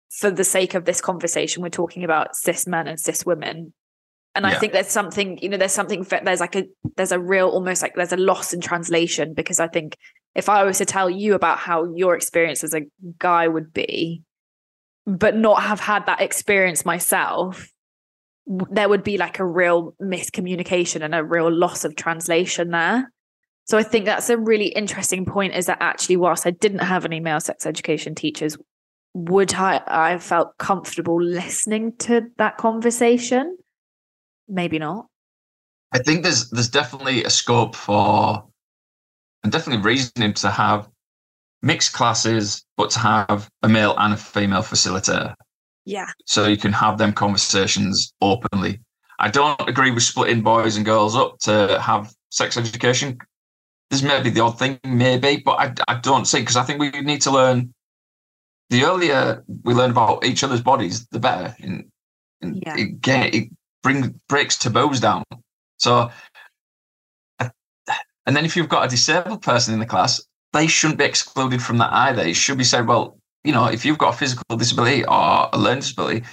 for the sake of this conversation, we're talking about cis men and cis women. And yeah. I think there's something, you know, there's something, there's like a, there's a real, almost like there's a loss in translation, because I think if I was to tell you about how your experience as a guy would be, but not have had that experience myself, there would be like a real miscommunication and a real loss of translation there. So I think that's a really interesting point, is that actually whilst I didn't have any male sex education teachers, would I, I felt comfortable listening to that conversation? Maybe not. I think there's there's definitely a scope for, and definitely reasoning to have mixed classes, but to have a male and a female facilitator. Yeah. So you can have them conversations openly. I don't agree with splitting boys and girls up to have sex education. This may be the odd thing, maybe, but I, I don't see, because I think we need to learn, the earlier we learn about each other's bodies, the better. And, and yeah. it, get, it bring, breaks taboos down. So, and then if you've got a disabled person in the class, they shouldn't be excluded from that either. It should be said, well, you know, if you've got a physical disability or a learning disability,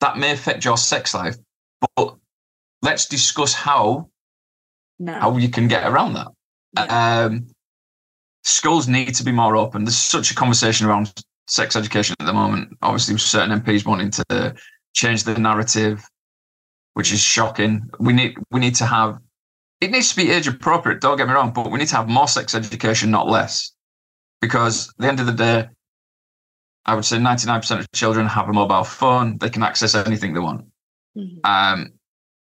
that may affect your sex life, but let's discuss how, no. how you can get around that. Yeah. Um, schools need to be more open. There's such a conversation around sex education at the moment, obviously with certain M Ps wanting to change the narrative, which is shocking. We need we need to have, it needs to be age appropriate, don't get me wrong, but we need to have more sex education, not less. Because at the end of the day, I would say ninety-nine percent of children have a mobile phone. They can access anything they want. Mm-hmm. Um,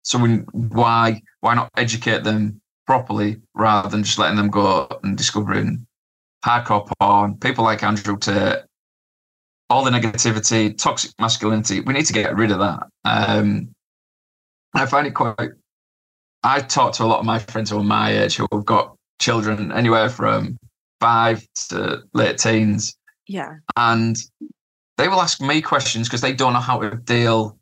so we, why why not educate them properly, rather than just letting them go and discovering hardcore porn, people like Andrew Tate, all the negativity, toxic masculinity. We need to get rid of that. Um, I find it quite... I talk to a lot of my friends who are my age who have got children anywhere from five to late teens. Yeah. And they will ask me questions because they don't know how to deal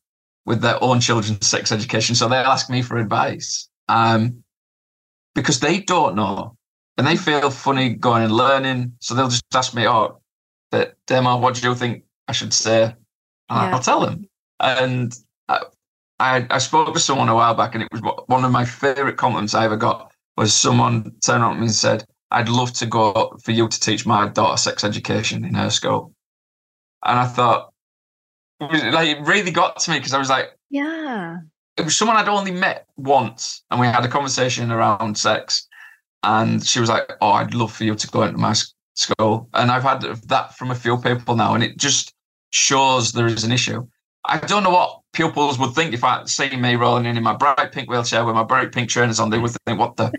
with their own children's sex education. So they'll ask me for advice. Um, Because they don't know, and they feel funny going and learning, so they'll just ask me, "Oh, Demo, what do you think I should say?" And yeah. I'll tell them. And I, I, I spoke to someone a while back, and it was one of my favourite compliments I ever got. Was someone turned around to me and said, "I'd love to go for you to teach my daughter sex education in her school." And I thought, it was, like, it really got to me, because I was like, "Yeah." It was someone I'd only met once, and we had a conversation around sex, and she was like, "Oh, I'd love for you to go into my school." And I've had that from a few people now, and it just shows there is an issue. I don't know what pupils would think if I see me rolling in in my bright pink wheelchair with my bright pink trainers on. They would think, "What the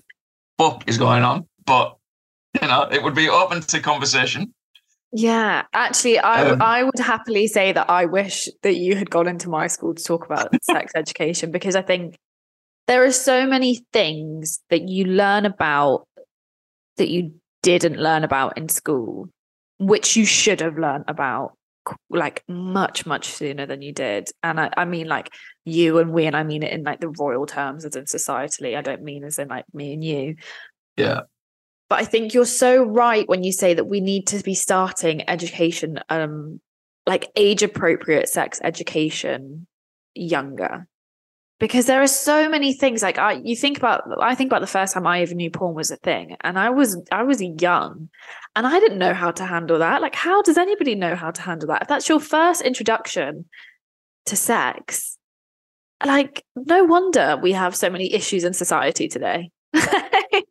fuck is going on?" But, you know, it would be open to conversation. Yeah, actually, I um, I would happily say that I wish that you had gone into my school to talk about sex education, because I think there are so many things that you learn about that you didn't learn about in school, which you should have learned about like much, much sooner than you did. And I, I mean like you and we, and I mean it in like the royal terms as in societally. I don't mean as in like me and you. Yeah. But I think you're so right when you say that we need to be starting education, um, like age-appropriate sex education younger, because there are so many things. Like I, you think about, I think about the first time I even knew porn was a thing, and I was, I was young, and I didn't know how to handle that. Like, how does anybody know how to handle that? If that's your first introduction to sex, like, no wonder we have so many issues in society today.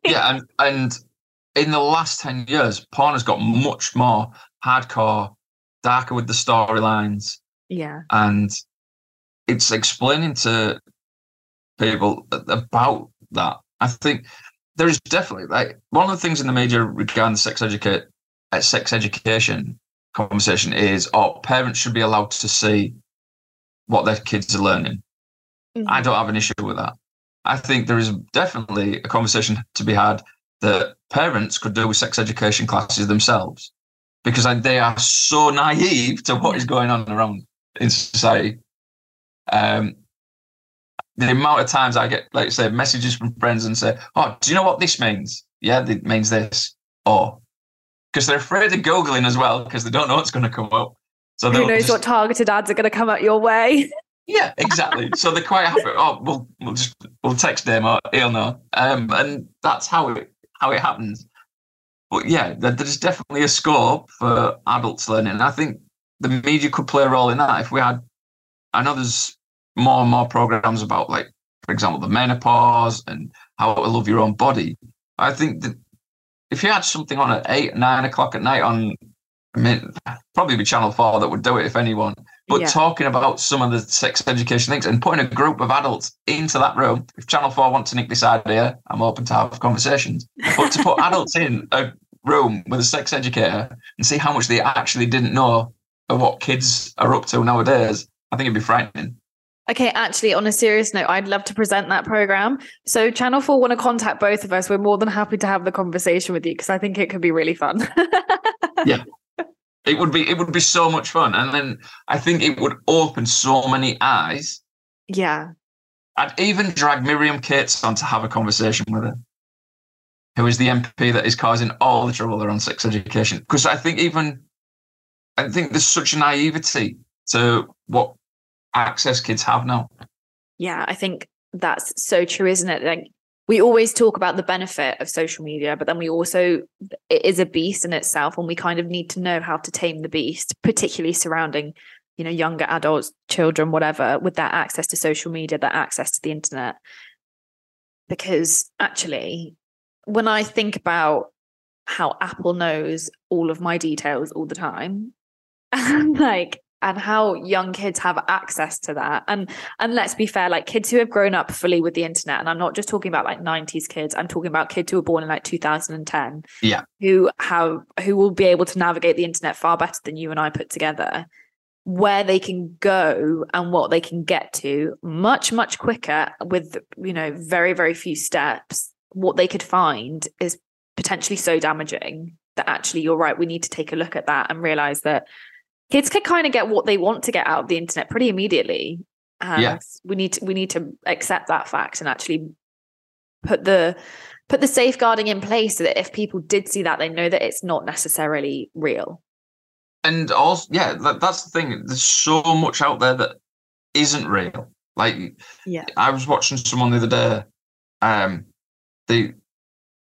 Yeah, and and. In the last ten years, porn has got much more hardcore, darker with the storylines. Yeah. And it's explaining to people about that. I think there is definitely, like, one of the things in the media regarding sex educate, sex education conversation is, oh, parents should be allowed to see what their kids are learning. Mm-hmm. I don't have an issue with that. I think there is definitely a conversation to be had that parents could do with sex education classes themselves, because they are so naive to what is going on around in society. Um, the amount of times I get, like say, messages from friends and say, oh, do you know what this means? Yeah, it means this. Or, because they're afraid of Googling as well, because they don't know what's going to come up. So who knows just, what targeted ads are going to come out your way? Yeah, exactly. So they're quite happy. Oh, we'll, we'll just we'll text them, or he'll know. Um, and that's how it how it happens. But yeah, there's definitely a scope for adults learning. And I think the media could play a role in that. If we had, I know there's more and more programs about, like, for example, the menopause and how to love your own body. I think that if you had something on at eight, nine o'clock at night on, I mean, probably be Channel four that would do it if anyone, but yeah. Talking about some of the sex education things and putting a group of adults into that room. If Channel four want to nick this idea, I'm open to have conversations. But to put adults in a room with a sex educator and see how much they actually didn't know of what kids are up to nowadays, I think it'd be frightening. Okay, actually, on a serious note, I'd love to present that program. So Channel four want to contact both of us. We're more than happy to have the conversation with you, because I think it could be really fun. Yeah. It would be it would be so much fun. And then I think it would open so many eyes. Yeah. I'd even drag Miriam Cates on to have a conversation with her, who is the M P that is causing all the trouble around sex education. Because I think even, I think there's such a naivety to what access kids have now. Yeah, I think that's so true, isn't it? Like, we always talk about the benefit of social media, but then we also, it is a beast in itself, and we kind of need to know how to tame the beast, particularly surrounding, you know, younger adults, children, whatever, with that access to social media, that access to the internet. Because actually, when I think about how Apple knows all of my details all the time, and like, and how young kids have access to that. And and let's be fair, like, kids who have grown up fully with the internet, and I'm not just talking about like nineties kids, I'm talking about kids who were born in like two thousand ten, yeah, who have who will be able to navigate the internet far better than you and I put together, where they can go and what they can get to much, much quicker with, you know, very, very few steps. What they could find is potentially so damaging that actually, you're right, we need to take a look at that and realize that kids can kind of get what they want to get out of the internet pretty immediately. And yeah. we need to, we need to accept that fact and actually put the put the safeguarding in place so that if people did see that, they know that it's not necessarily real. And also, yeah, that, that's the thing. There's so much out there that isn't real. Like, yeah. I was watching someone the other day, um, they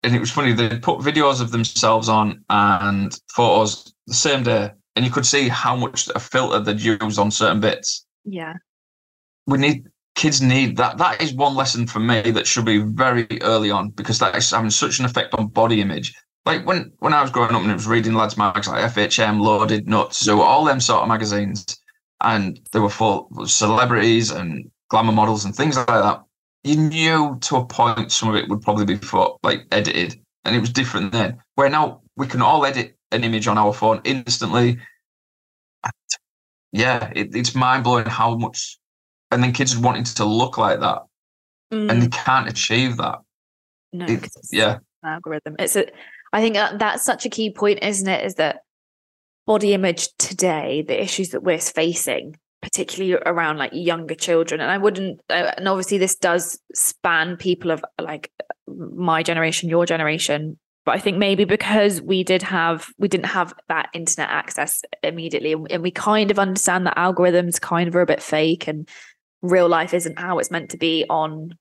and it was funny. They put videos of themselves on and photos the same day. And you could see how much a filter they'd use on certain bits. Yeah. We need, kids need that. That is one lesson for me that should be very early on, because that is having such an effect on body image. Like when, when I was growing up and it was reading lads mags like F H M, Loaded, Nuts, Zoo, all them sort of magazines. And they were full of celebrities and glamour models and things like that. You knew to a point some of it would probably be for, like edited. And it was different then. Where now we can all edit an image on our phone instantly. Yeah, it, it's mind-blowing how much, and then kids wanting to look like that, mm. and they can't achieve that. No, it, it's yeah, an algorithm. It's a, I think that, that's such a key point, isn't it? Is that body image today, the issues that we're facing, particularly around like younger children, and I wouldn't, and obviously this does span people of like my generation, your generation. But I think maybe because we did have, we didn't have that internet access immediately, and we kind of understand that algorithms kind of are a bit fake and real life isn't how it's meant to be on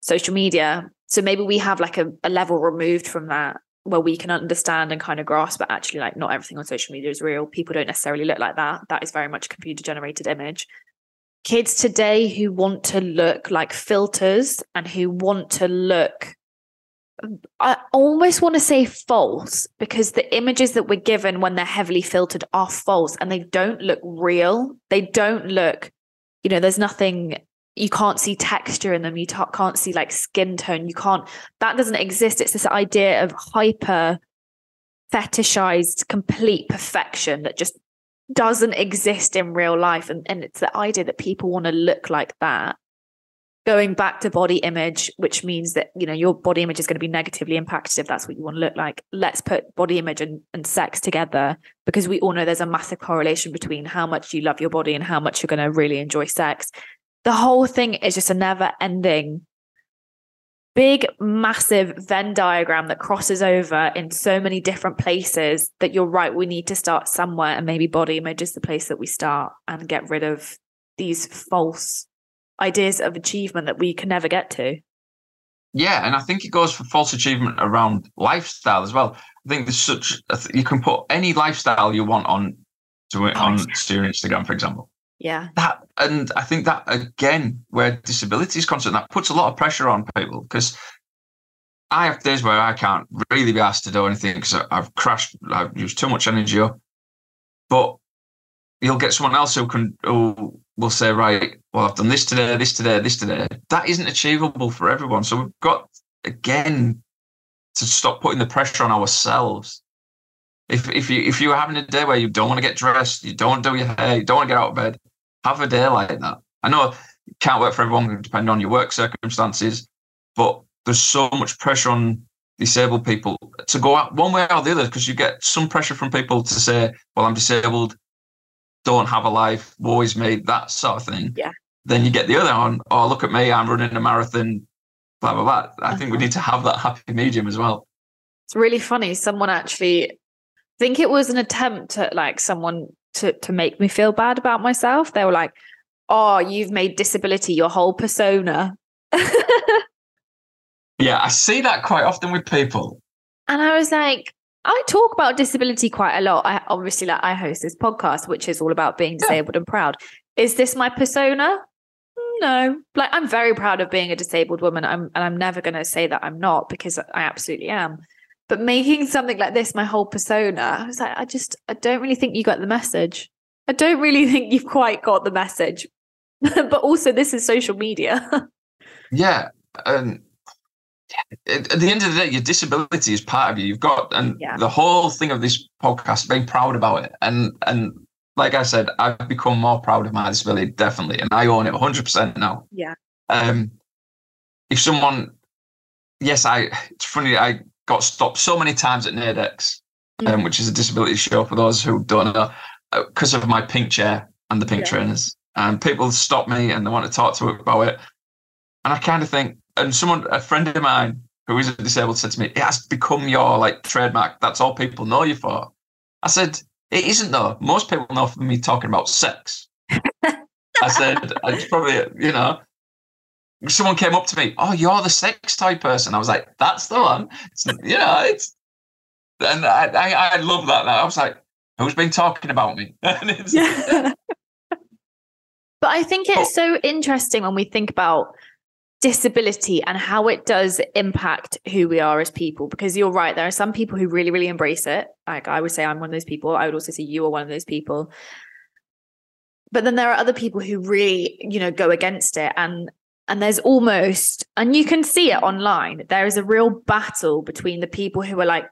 social media. So maybe we have like a, a level removed from that where we can understand and kind of grasp that actually like not everything on social media is real. People don't necessarily look like that. That is very much a computer generated image. Kids today who want to look like filters and who want to look, I almost want to say false, because the images that we're given when they're heavily filtered are false and they don't look real. They don't look, you know, there's nothing, you can't see texture in them. You t- can't see like skin tone. You can't, that doesn't exist. It's this idea of hyper fetishized, complete perfection that just doesn't exist in real life. And, and it's the idea that people want to look like that. Going back to body image, which means that, you know, your body image is going to be negatively impacted if that's what you want to look like. Let's put body image and, and sex together, because we all know there's a massive correlation between how much you love your body and how much you're going to really enjoy sex. The whole thing is just a never ending, big, massive Venn diagram that crosses over in so many different places that you're right. We need to start somewhere, and maybe body image is the place that we start and get rid of these false ideas of achievement that we can never get to. Yeah, and I think it goes for false achievement around lifestyle as well. I think there's such a th- you can put any lifestyle you want on to it, oh, on to your Instagram, for example. Yeah. That, and I think that again, where disability is concerned, that puts a lot of pressure on people, because I have days where I can't really be asked to do anything because I've crashed, I've used too much energy up. But you'll get someone else who can who will say, right, well, I've done this today, this today, this today. That isn't achievable for everyone. So we've got, again, to stop putting the pressure on ourselves. If if you if you're having a day where you don't want to get dressed, you don't do your hair, you don't want to get out of bed, have a day like that. I know it can't work for everyone, depending on your work circumstances, but there's so much pressure on disabled people to go out one way or the other, because you get some pressure from people to say, well, I'm disabled, don't have a life, always made, that sort of thing. Yeah. Then you get the other one, oh, look at me, I'm running a marathon, blah, blah, blah. I uh-huh. think we need to have that happy medium as well. It's really funny. Someone actually, I think it was an attempt at like someone to, to make me feel bad about myself. They were like, oh, you've made disability your whole persona. Yeah, I see that quite often with people. And I was like, I talk about disability quite a lot. I obviously like I host this podcast, which is all about being disabled yeah. and proud. Is this my persona? No. Like, I'm very proud of being a disabled woman. I'm and I'm never going to say that I'm not, because I absolutely am. But making something like this my whole persona, I was like, I just, I don't really think you got the message. I don't really think you've quite got the message. But also, this is social media. Yeah. Um... At the end of the day, your disability is part of you. You've got, and yeah. the whole thing of this podcast, being proud about it. And and like I said, I've become more proud of my disability, definitely. And I own it one hundred percent now. Yeah. Um, if someone, yes, I, it's funny, I got stopped so many times at NerdX, mm. um, which is a disability show for those who don't know, because of my pink chair and the pink yeah. trainers. And people stop me and they want to talk to me about it. And I kind of think, and someone, a friend of mine who is disabled said to me, it has become your like trademark. That's all people know you for. I said, it isn't though. Most people know for me talking about sex. I said, it's probably, you know, someone came up to me, oh, you're the sex toy person. I was like, that's the one. It's, you know, it's, and I, I, I love that. I was like, who's been talking about me? And it's, yeah. But I think it's so interesting when we think about disability and how it does impact who we are as people, because you're right, there are some people who really really embrace it. Like I would say I'm one of those people. I would also say you are one of those people. But then there are other people who really, you know, go against it, and and there's almost, and you can see it online, there is a real battle between the people who are like,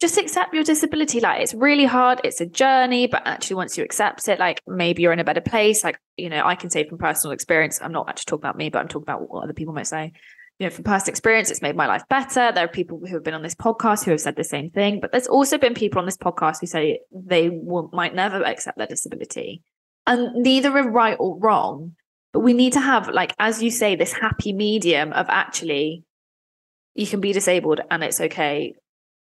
just accept your disability. Like, it's really hard. It's a journey, but actually once you accept it, like maybe you're in a better place. Like, you know, I can say from personal experience, I'm not actually talking about me, but I'm talking about what other people might say. You know, from past experience, it's made my life better. There are people who have been on this podcast who have said the same thing, but there's also been people on this podcast who say they will, might never accept their disability. And neither are right or wrong, but we need to have, like, as you say, this happy medium of actually you can be disabled and it's okay.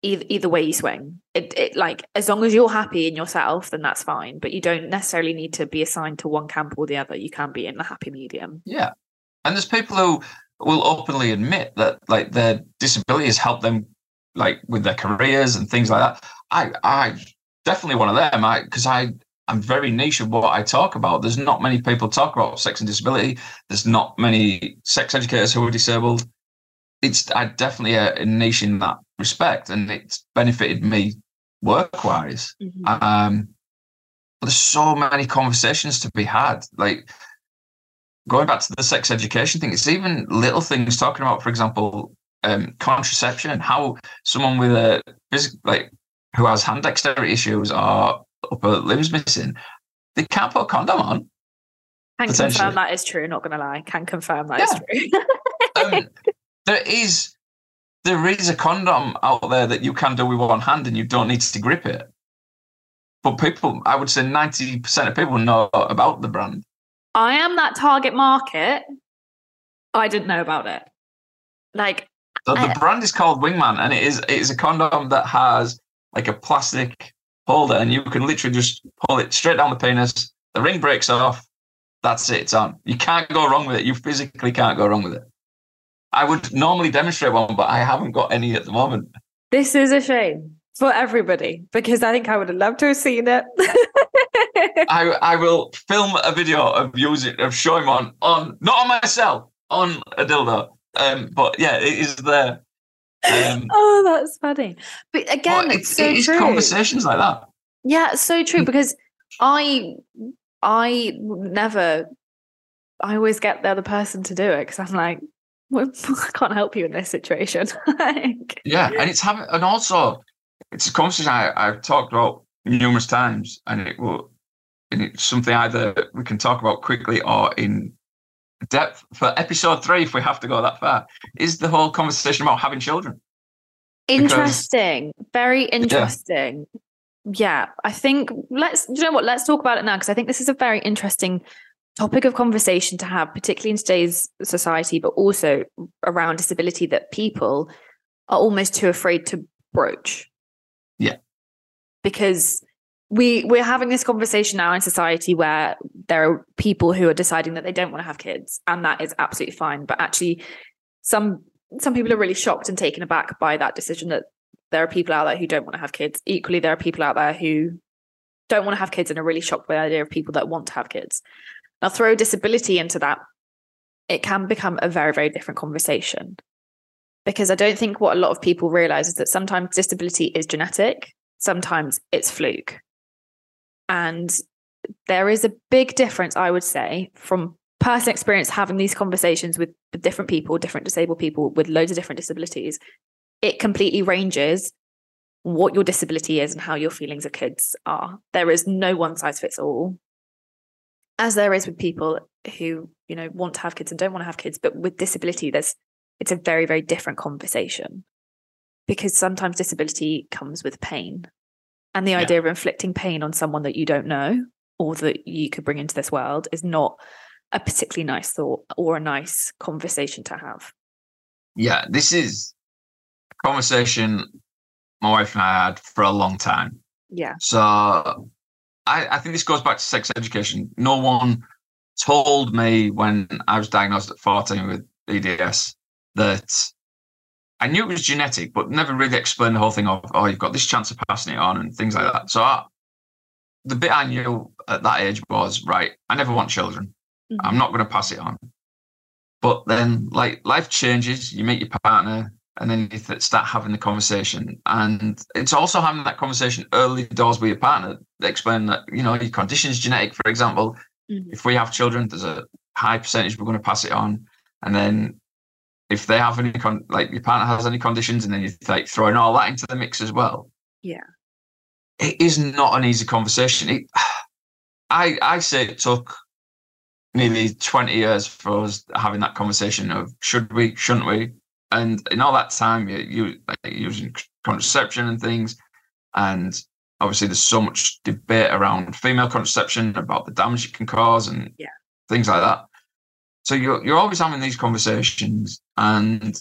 Either, either way you swing it, it, like, as long as you're happy in yourself, then that's fine, but you don't necessarily need to be assigned to one camp or the other. You can be in the happy medium. Yeah. And there's people who will openly admit that, like, their disability has helped them, like, with their careers and things like that. I, I definitely one of them. I, because I, I'm very niche of what I talk about. There's not many people talk about sex and disability. There's not many sex educators who are disabled. It's I definitely a, a niche in that respect, and it's benefited me work-wise. Mm-hmm. Um, but there's so many conversations to be had, like. Going back to the sex education thing, it's even little things talking about, for example, um, contraception and how someone with a like who has hand dexterity issues or upper limbs missing, they can't put a condom on. Can confirm that is true. Not going to lie, can confirm that yeah. is true. um, there is there is a condom out there that you can do with one hand and you don't need to grip it. But people, I would say, ninety percent of people know about the brand. I am that target market. I didn't know about it. Like, so the I, brand is called Wingman, and it is it is a condom that has like a plastic holder, and you can literally just pull it straight down the penis. The ring breaks off. That's it. It's on. You can't go wrong with it. You physically can't go wrong with it. I would normally demonstrate one, but I haven't got any at the moment. This is a shame for everybody, because I think I would have loved to have seen it. I I will film a video of using of showing one on not on myself on a dildo, um, but yeah, it is there. Um, oh, that's funny. But again, but it's, it's so it is true. Conversations like that. Yeah, it's so true, because I I never I always get the other person to do it, because I'm like, well, I can't help you in this situation. Like, yeah, and it's having and also it's a conversation I, I've talked about numerous times, and it will, and it's something either we can talk about quickly or in depth for episode three, if we have to go that far, is the whole conversation about having children. Interesting. Because, very interesting. Yeah. yeah. I think let's, you know what, let's talk about it now, because I think this is a very interesting topic of conversation to have, particularly in today's society, but also around disability that people are almost too afraid to broach. Yeah. Because we, we're having this conversation now in society where there are people who are deciding that they don't want to have kids, and that is absolutely fine. But actually, some some people are really shocked and taken aback by that decision, that there are people out there who don't want to have kids. Equally, there are people out there who don't want to have kids and are really shocked by the idea of people that want to have kids. Now, throw disability into that, it can become a very, very different conversation. Because I don't think what a lot of people realize is that sometimes disability is genetic. Sometimes it's fluke. And there is a big difference, I would say, from personal experience, having these conversations with different people, different disabled people with loads of different disabilities. It completely ranges what your disability is and how your feelings of kids are. There is no one size fits all, as there is with people who, you know, want to have kids and don't want to have kids. But with disability, there's it's a very, very different conversation. Because sometimes disability comes with pain, and the yeah. idea of inflicting pain on someone that you don't know or that you could bring into this world is not a particularly nice thought or a nice conversation to have. Yeah, this is a conversation my wife and I had for a long time. Yeah. So I, I think this goes back to sex education. No one told me when I was diagnosed at fourteen with E D S that I knew it was genetic, but never really explained the whole thing of, oh, you've got this chance of passing it on and things like that. So I, the bit I knew at that age was, right, I never want children. Mm-hmm. I'm not going to pass it on. But then, like, life changes. You meet your partner, and then you th- start having the conversation. And it's also having that conversation early doors with your partner. They explain that, you know, your condition's genetic, for example. Mm-hmm. If we have children, there's a high percentage we're going to pass it on. And then if they have any, con- like your partner has any conditions, and then you're like throwing all that into the mix as well, Yeah. It is not an easy conversation. It, I I say it took nearly twenty years for us having that conversation of should we, shouldn't we? And in all that time, you, you like, using contraception and things. And obviously there's so much debate around female contraception, about the damage it can cause and yeah. things like that. So you're, you're always having these conversations, and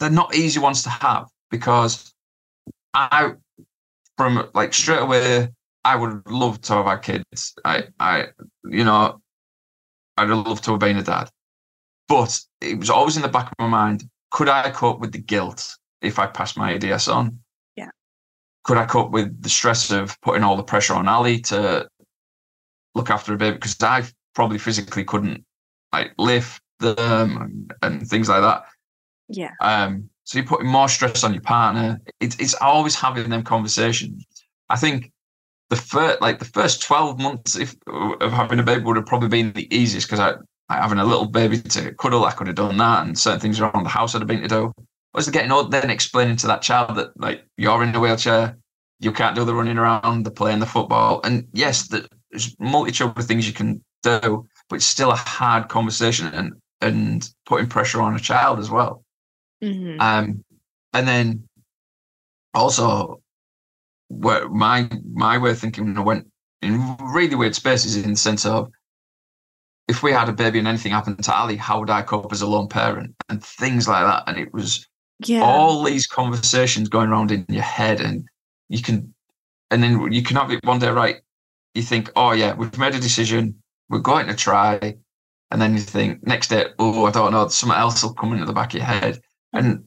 they're not easy ones to have, because I, from like straight away, I would love to have had kids. I, I, you know, I'd love to have been a dad. But it was always in the back of my mind, could I cope with the guilt if I passed my E D S on? Yeah. Could I cope with the stress of putting all the pressure on Ali to look after a baby? Because I probably physically couldn't like lift them and, and things like that. Yeah. Um. So you're putting more stress on your partner. It's it's always having them conversations. I think the first like the first twelve months if, of having a baby would have probably been the easiest, because I. Like having a little baby to cuddle, I could have done that, and certain things around the house I'd have been to do. As they're getting old, then explaining to that child that like you're in a wheelchair, you can't do the running around, the playing, the football, and yes, there's a multitude of things you can do, but it's still a hard conversation, and and putting pressure on a child as well. Mm-hmm. Um, and then also, where my my way of thinking went in really weird spaces, in the sense of, if we had a baby and anything happened to Ali, how would I cope as a lone parent and things like that? And it was yeah. all these conversations going around in your head, and you can, and then you can have it one day, right? You think, oh yeah, we've made a decision, we're going to try. And then you think next day, oh, I don't know, something else will come into the back of your head. And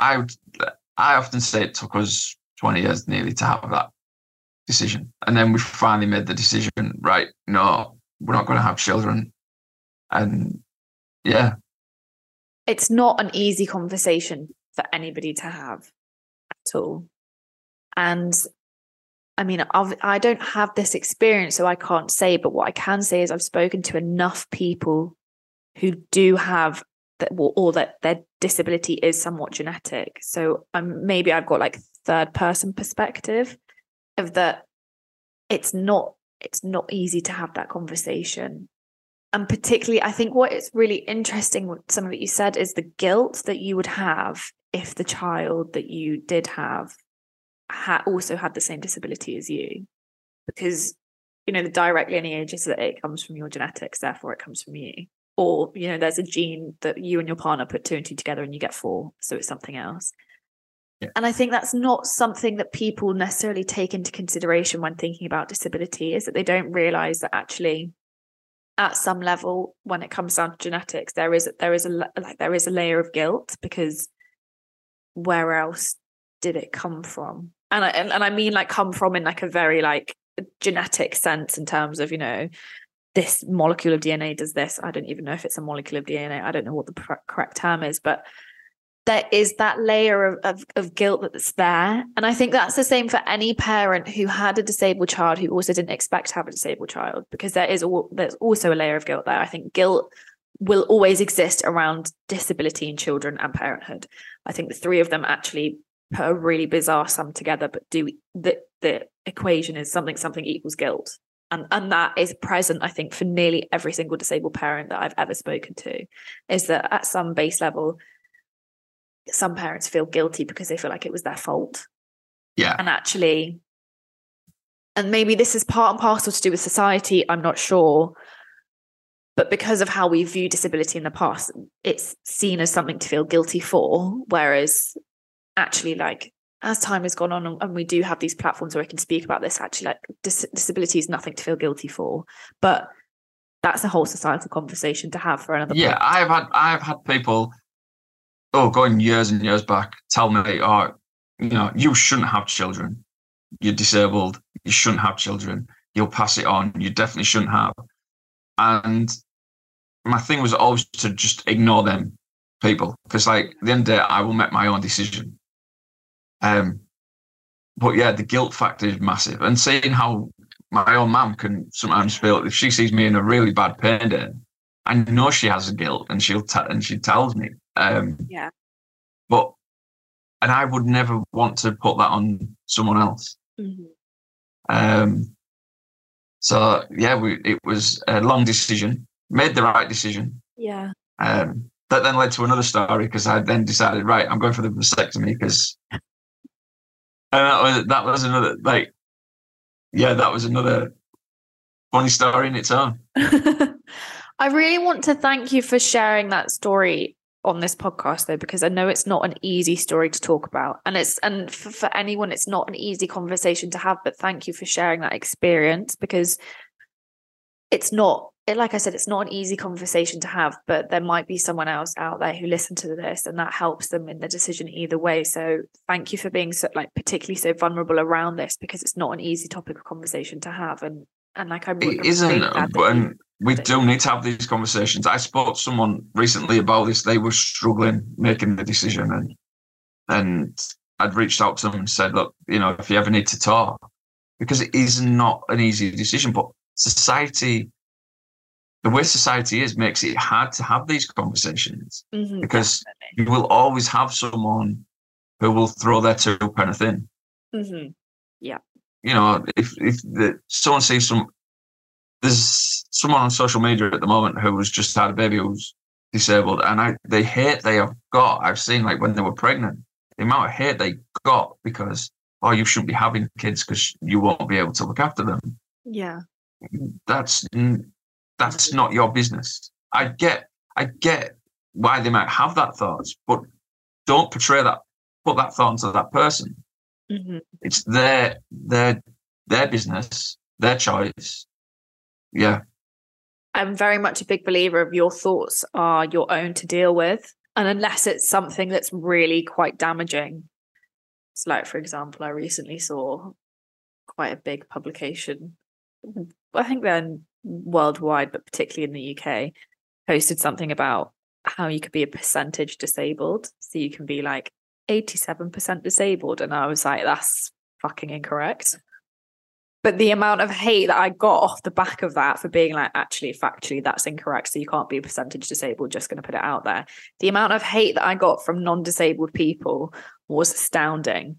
I would, I often say it took us twenty years nearly to have that decision. And then we finally made the decision, right? No, we're not going to have children. And yeah. It's not an easy conversation for anybody to have at all. And I mean, I've, I don't have this experience, so I can't say, but what I can say is I've spoken to enough people who do have that, or that their disability is somewhat genetic. So I'm, maybe I've got like third person perspective of that. It's not, it's not easy to have that conversation. And particularly, I think what is really interesting, what some of it you said, is the guilt that you would have if the child that you did have ha- also had the same disability as you. Because, you know, the direct lineage is that it comes from your genetics, therefore it comes from you. Or, you know, there's a gene that you and your partner put two and two together and you get four, so it's something else. And I think that's not something that people necessarily take into consideration when thinking about disability, is that they don't realize that actually at some level, when it comes down to genetics, there is, there is a, like, there is a layer of guilt, because where else did it come from? And I, and, and I mean like come from in like a very like genetic sense, in terms of, you know, this molecule of D N A does this. I don't even know if it's a molecule of D N A. I don't know what the pr- correct term is, but there is that layer of, of, of guilt that's there. And I think that's the same for any parent who had a disabled child who also didn't expect to have a disabled child, because there is all, there's also a layer of guilt there. I think guilt will always exist around disability in children and parenthood. I think the three of them actually put a really bizarre sum together, but do the, the equation is something, something equals guilt. And, and that is present, I think, for nearly every single disabled parent that I've ever spoken to, is that at some base level, some parents feel guilty because they feel like it was their fault. Yeah. And actually, and maybe this is part and parcel to do with society, I'm not sure, but because of how we view disability in the past, it's seen as something to feel guilty for. Whereas actually, like, as time has gone on and we do have these platforms where we can speak about this, actually, like, dis- disability is nothing to feel guilty for. But that's a whole societal conversation to have for another. Yeah. I've had, I've had people, oh, going years and years back, tell me, oh, you know, you shouldn't have children. You're disabled. You shouldn't have children. You'll pass it on. You definitely shouldn't have. And my thing was always to just ignore them people, because, like, at the end of the day, I will make my own decision. Um, but yeah, the guilt factor is massive. And seeing how my own mum can sometimes feel, if she sees me in a really bad pain day, I know she has a guilt, and she'll t- and she tells me. Um, yeah, but and I would never want to put that on someone else. Mm-hmm. Um, so yeah, we, it was a long decision. Made the right decision. Yeah. Um, that then led to another story because I then decided, right, I'm going for the vasectomy because uh, that was that was another like, yeah, that was another funny story in its own. I really want to thank you for sharing that story on this podcast, though, because I know it's not an easy story to talk about, and it's and for, for anyone, it's not an easy conversation to have. But thank you for sharing that experience because it's not. It, like I said, it's not an easy conversation to have, but there might be someone else out there who listened to this and that helps them in the decision either way. So thank you for being so, like, particularly so vulnerable around this because it's not an easy topic of conversation to have. And, and like, I'm it isn't, but you, and we do you. need to have these conversations. I spoke to someone recently about this. They were struggling making the decision, and, and I'd reached out to them and said, look, you know, if you ever need to talk, because it is not an easy decision, but society, the way society is, makes it hard to have these conversations mm-hmm, because definitely. you will always have someone who will throw their two penneth in. Mm-hmm. Yeah. You know, if, if the, someone sees some, there's someone on social media at the moment who was just had a baby who's disabled, and I, they hate they have got, I've seen like when they were pregnant, the amount of hate they got because, oh, you shouldn't be having kids because you won't be able to look after them. Yeah. That's, That's not your business. I get, I get why they might have that thought, but don't portray that, put that thought into that person. Mm-hmm. It's their, their, their business, their choice. Yeah. I'm very much a big believer of your thoughts are your own to deal with, and unless it's something that's really quite damaging. It's like, for example, I recently saw quite a big publication. I think then. worldwide, but particularly in the U K, posted something about how you could be a percentage disabled. So you can be like eighty-seven percent disabled. And I was like, that's fucking incorrect. But the amount of hate that I got off the back of that for being like, actually, factually, that's incorrect. So you can't be a percentage disabled, just going to put it out there. The amount of hate that I got from non-disabled people was astounding.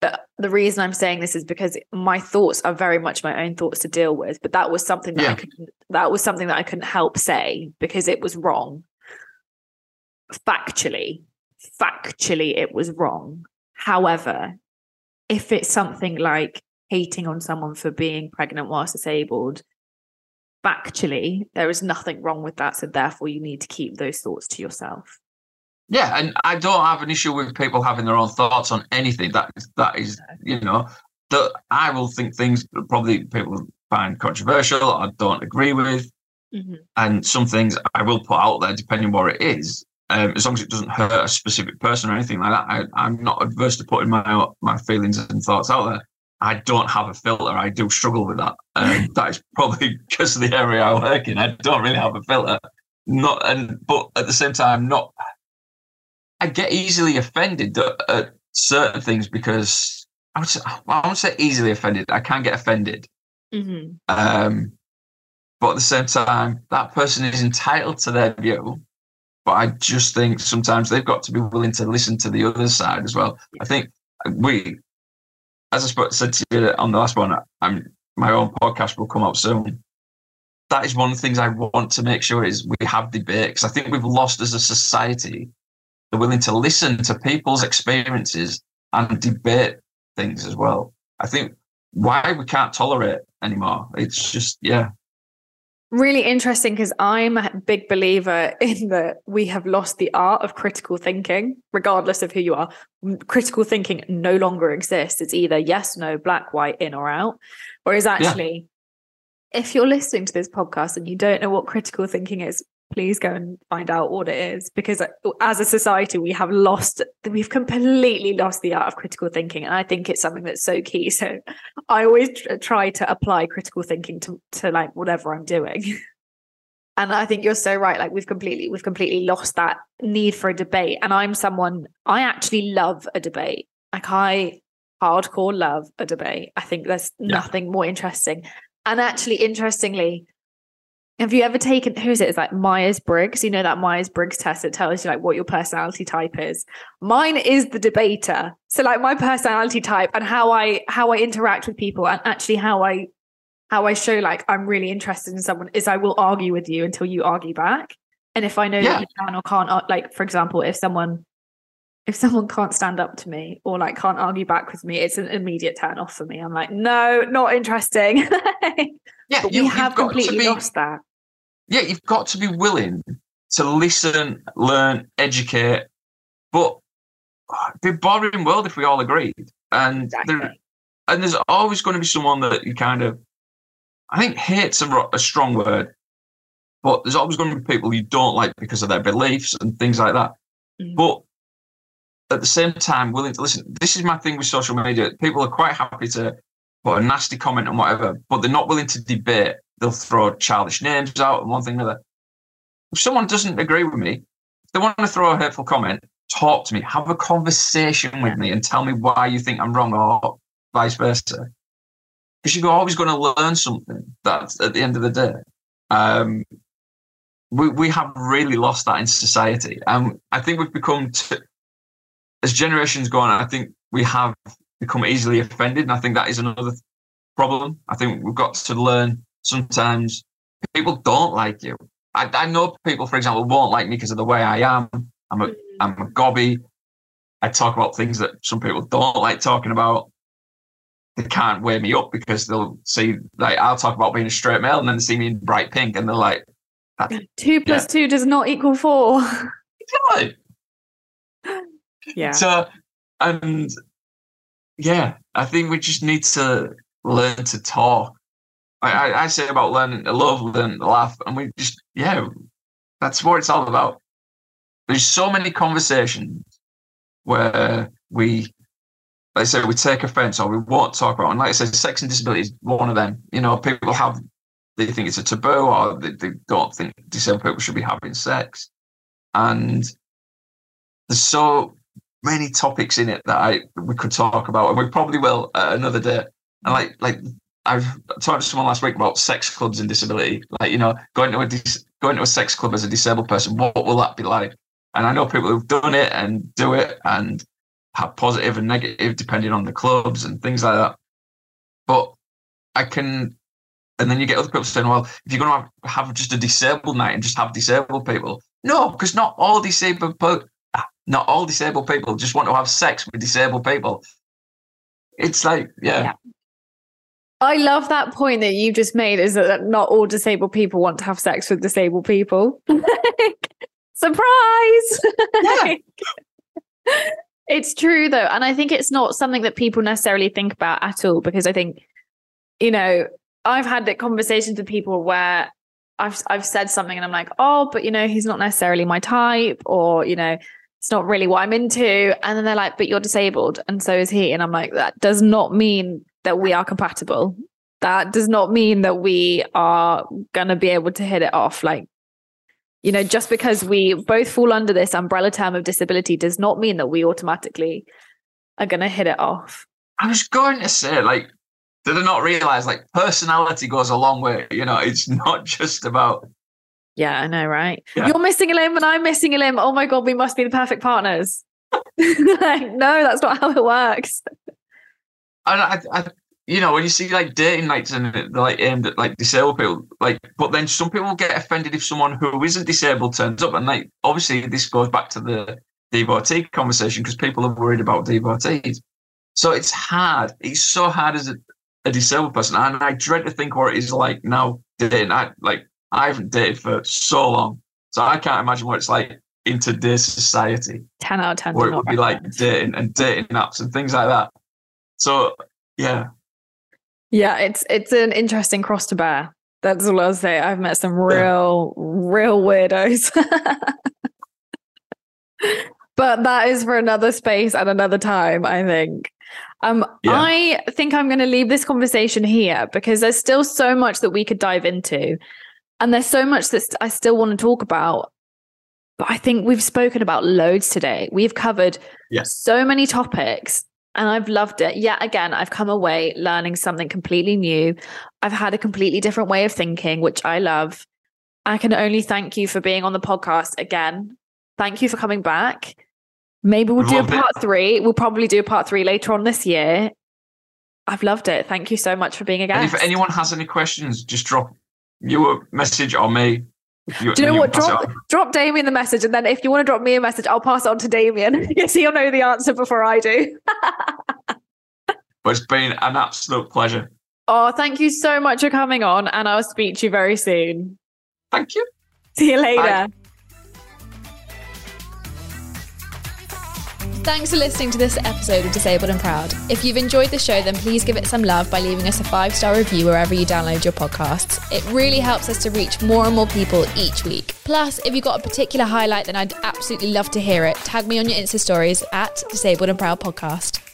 But the reason I'm saying this is because my thoughts are very much my own thoughts to deal with. But that was something that yeah. I couldn't, that was something that I couldn't help say because it was wrong. Factually, factually, it was wrong. However, if it's something like hating on someone for being pregnant whilst disabled, factually, there is nothing wrong with that. So therefore, you need to keep those thoughts to yourself. Yeah, and I don't have an issue with people having their own thoughts on anything. That that is, you know, that I will think things that probably people find controversial or don't agree with, mm-hmm. and some things I will put out there depending what it is. Um, as long as it doesn't hurt a specific person or anything like that, I, I'm not adverse to putting my my feelings and thoughts out there. I don't have a filter. I do struggle with that. Um, that is probably because of the area I work in. I don't really have a filter. Not, and but at the same time, not. I get easily offended at certain things because I would say, I won't say easily offended. I can get offended. Mm-hmm. Um, but at the same time, that person is entitled to their view. But I just think sometimes they've got to be willing to listen to the other side as well. Yeah. I think we, as I said to you on the last one, I'm, my own podcast will come up soon. That is one of the things I want to make sure is we have debate, because I think we've lost as a society. They're willing to listen to people's experiences and debate things as well. I think why we can't tolerate anymore. It's just, yeah. Really interesting, because I'm a big believer in that we have lost the art of critical thinking, regardless of who you are. Critical thinking no longer exists. It's either yes, no, black, white, in or out. Whereas actually, yeah. if you're listening to this podcast and you don't know what critical thinking is, please go and find out what it is, because as a society, we have lost, we've completely lost the art of critical thinking. And I think it's something that's so key. So I always try to apply critical thinking to, to like whatever I'm doing. And I think you're so right. Like we've completely, we've completely lost that need for a debate. And I'm someone, I actually love a debate. Like I hardcore love a debate. I think there's yeah. nothing more interesting. And actually, interestingly, Have you ever taken, who is it? It's like Myers-Briggs. You know that Myers-Briggs test that tells you like what your personality type is. Mine is the debater. So like my personality type and how I how I interact with people and actually how I how I show like I'm really interested in someone is I will argue with you until you argue back. And if I know yeah. that you can or can't, like for example, if someone if someone can't stand up to me or like can't argue back with me, it's an immediate turn off for me. I'm like, no, not interesting. Yeah, but you, we have completely be, lost that. Yeah, you've got to be willing to listen, learn, educate, but it'd be a boring world if we all agreed. And exactly. there, and there's always going to be someone that you kind of, I think hate's a, a strong word, but there's always going to be people you don't like because of their beliefs and things like that. Mm. But at the same time, willing to listen. This is my thing with social media. People are quite happy to put a nasty comment and whatever, but they're not willing to debate. They'll throw childish names out and one thing or another. If someone doesn't agree with me, if they want to throw a hurtful comment, talk to me, have a conversation with me and tell me why you think I'm wrong or vice versa. Because you're always going to learn something that's at the end of the day. Um, we, we have really lost that in society. And I think we've become, t- as generations go on, I think we have become easily offended. And I think that is another th- problem. I think we've got to learn sometimes people don't like you. I, I know people, for example, won't like me because of the way I am. I'm a, I'm a gobby. I talk about things that some people don't like talking about. They can't weigh me up because they'll see, like, I'll talk about being a straight male and then they see me in bright pink and they're like, two plus yeah. two does not equal four. Exactly. Yeah. So, and yeah, I think we just need to learn to talk. I, I say about learning to love, learn to laugh, and we just, yeah, that's what it's all about. There's so many conversations where we, like I say, we take offense or we won't talk about it. And like I said, sex and disability is one of them. You know, people have, they think it's a taboo or they, they don't think disabled people should be having sex. And there's so many topics in it that I we could talk about, and we probably will uh, another day. And like like I've talked to someone last week about sex clubs and disability. Like, you know, going to a dis- going to a sex club as a disabled person, what will that be like? And I know people who've done it and do it and have positive and negative depending on the clubs and things like that. But I can, and then you get other people saying, well, if you're going to have, have just a disabled night and just have disabled people, no, because not all disabled people. Not all disabled people just want to have sex with disabled people. It's like, yeah. yeah. I love that point that you just made, is that not all disabled people want to have sex with disabled people. Surprise! Yeah. It's true, though. And I think it's not something that people necessarily think about at all, because I think, you know, I've had that conversations with people where I've I've said something and I'm like, oh, but, you know, he's not necessarily my type, or, you know, it's not really what I'm into. And then they're like, but you're disabled and so is he. And I'm like, that does not mean that we are compatible. That does not mean that we are going to be able to hit it off. Like, you know, just because we both fall under this umbrella term of disability does not mean that we automatically are going to hit it off. I was going to say, like, did I not realize, like, personality goes a long way. You know, it's not just about... Yeah, I know, right? Yeah. You're missing a limb and I'm missing a limb. Oh my God, we must be the perfect partners. Like, no, that's not how it works. And I, I, you know, when you see like dating nights and they're like aimed at like disabled people, like, but then some people get offended if someone who isn't disabled turns up. And like, obviously, this goes back to the deportee conversation because people are worried about deportees. So it's hard. It's so hard as a, a disabled person. And I dread to think what it is like now dating. I like. I haven't dated for so long, so I can't imagine what it's like in today's society. Ten out of ten. What it would be like dating and dating apps and things like that. So yeah, yeah, it's it's an interesting cross to bear. That's all I'll say. I've met some real, yeah. real weirdos, but that is for another space and another time, I think. Um, yeah. I think I'm going to leave this conversation here because there's still so much that we could dive into. And there's so much that I still want to talk about, but I think we've spoken about loads today. We've covered yes. so many topics and I've loved it. Yet again, I've come away learning something completely new. I've had a completely different way of thinking, which I love. I can only thank you for being on the podcast again. Thank you for coming back. Maybe we'll do a part three. We'll probably do a part three later on this year. I've loved it. Thank you so much for being a guest. And if anyone has any questions, just drop your message on me. You, do you know you what? Drop, drop Damien the message. And then if you want to drop me a message, I'll pass it on to Damien. Yes, he'll know the answer before I do. But it's been an absolute pleasure. Oh, thank you so much for coming on. And I'll speak to you very soon. Thank you. See you later. Bye. Thanks for listening to this episode of Disabled and Proud. If you've enjoyed the show, then please give it some love by leaving us a five-star review wherever you download your podcasts. It really helps us to reach more and more people each week. Plus, if you've got a particular highlight, then I'd absolutely love to hear it. Tag me on your Insta stories at Disabled and Proud Podcast.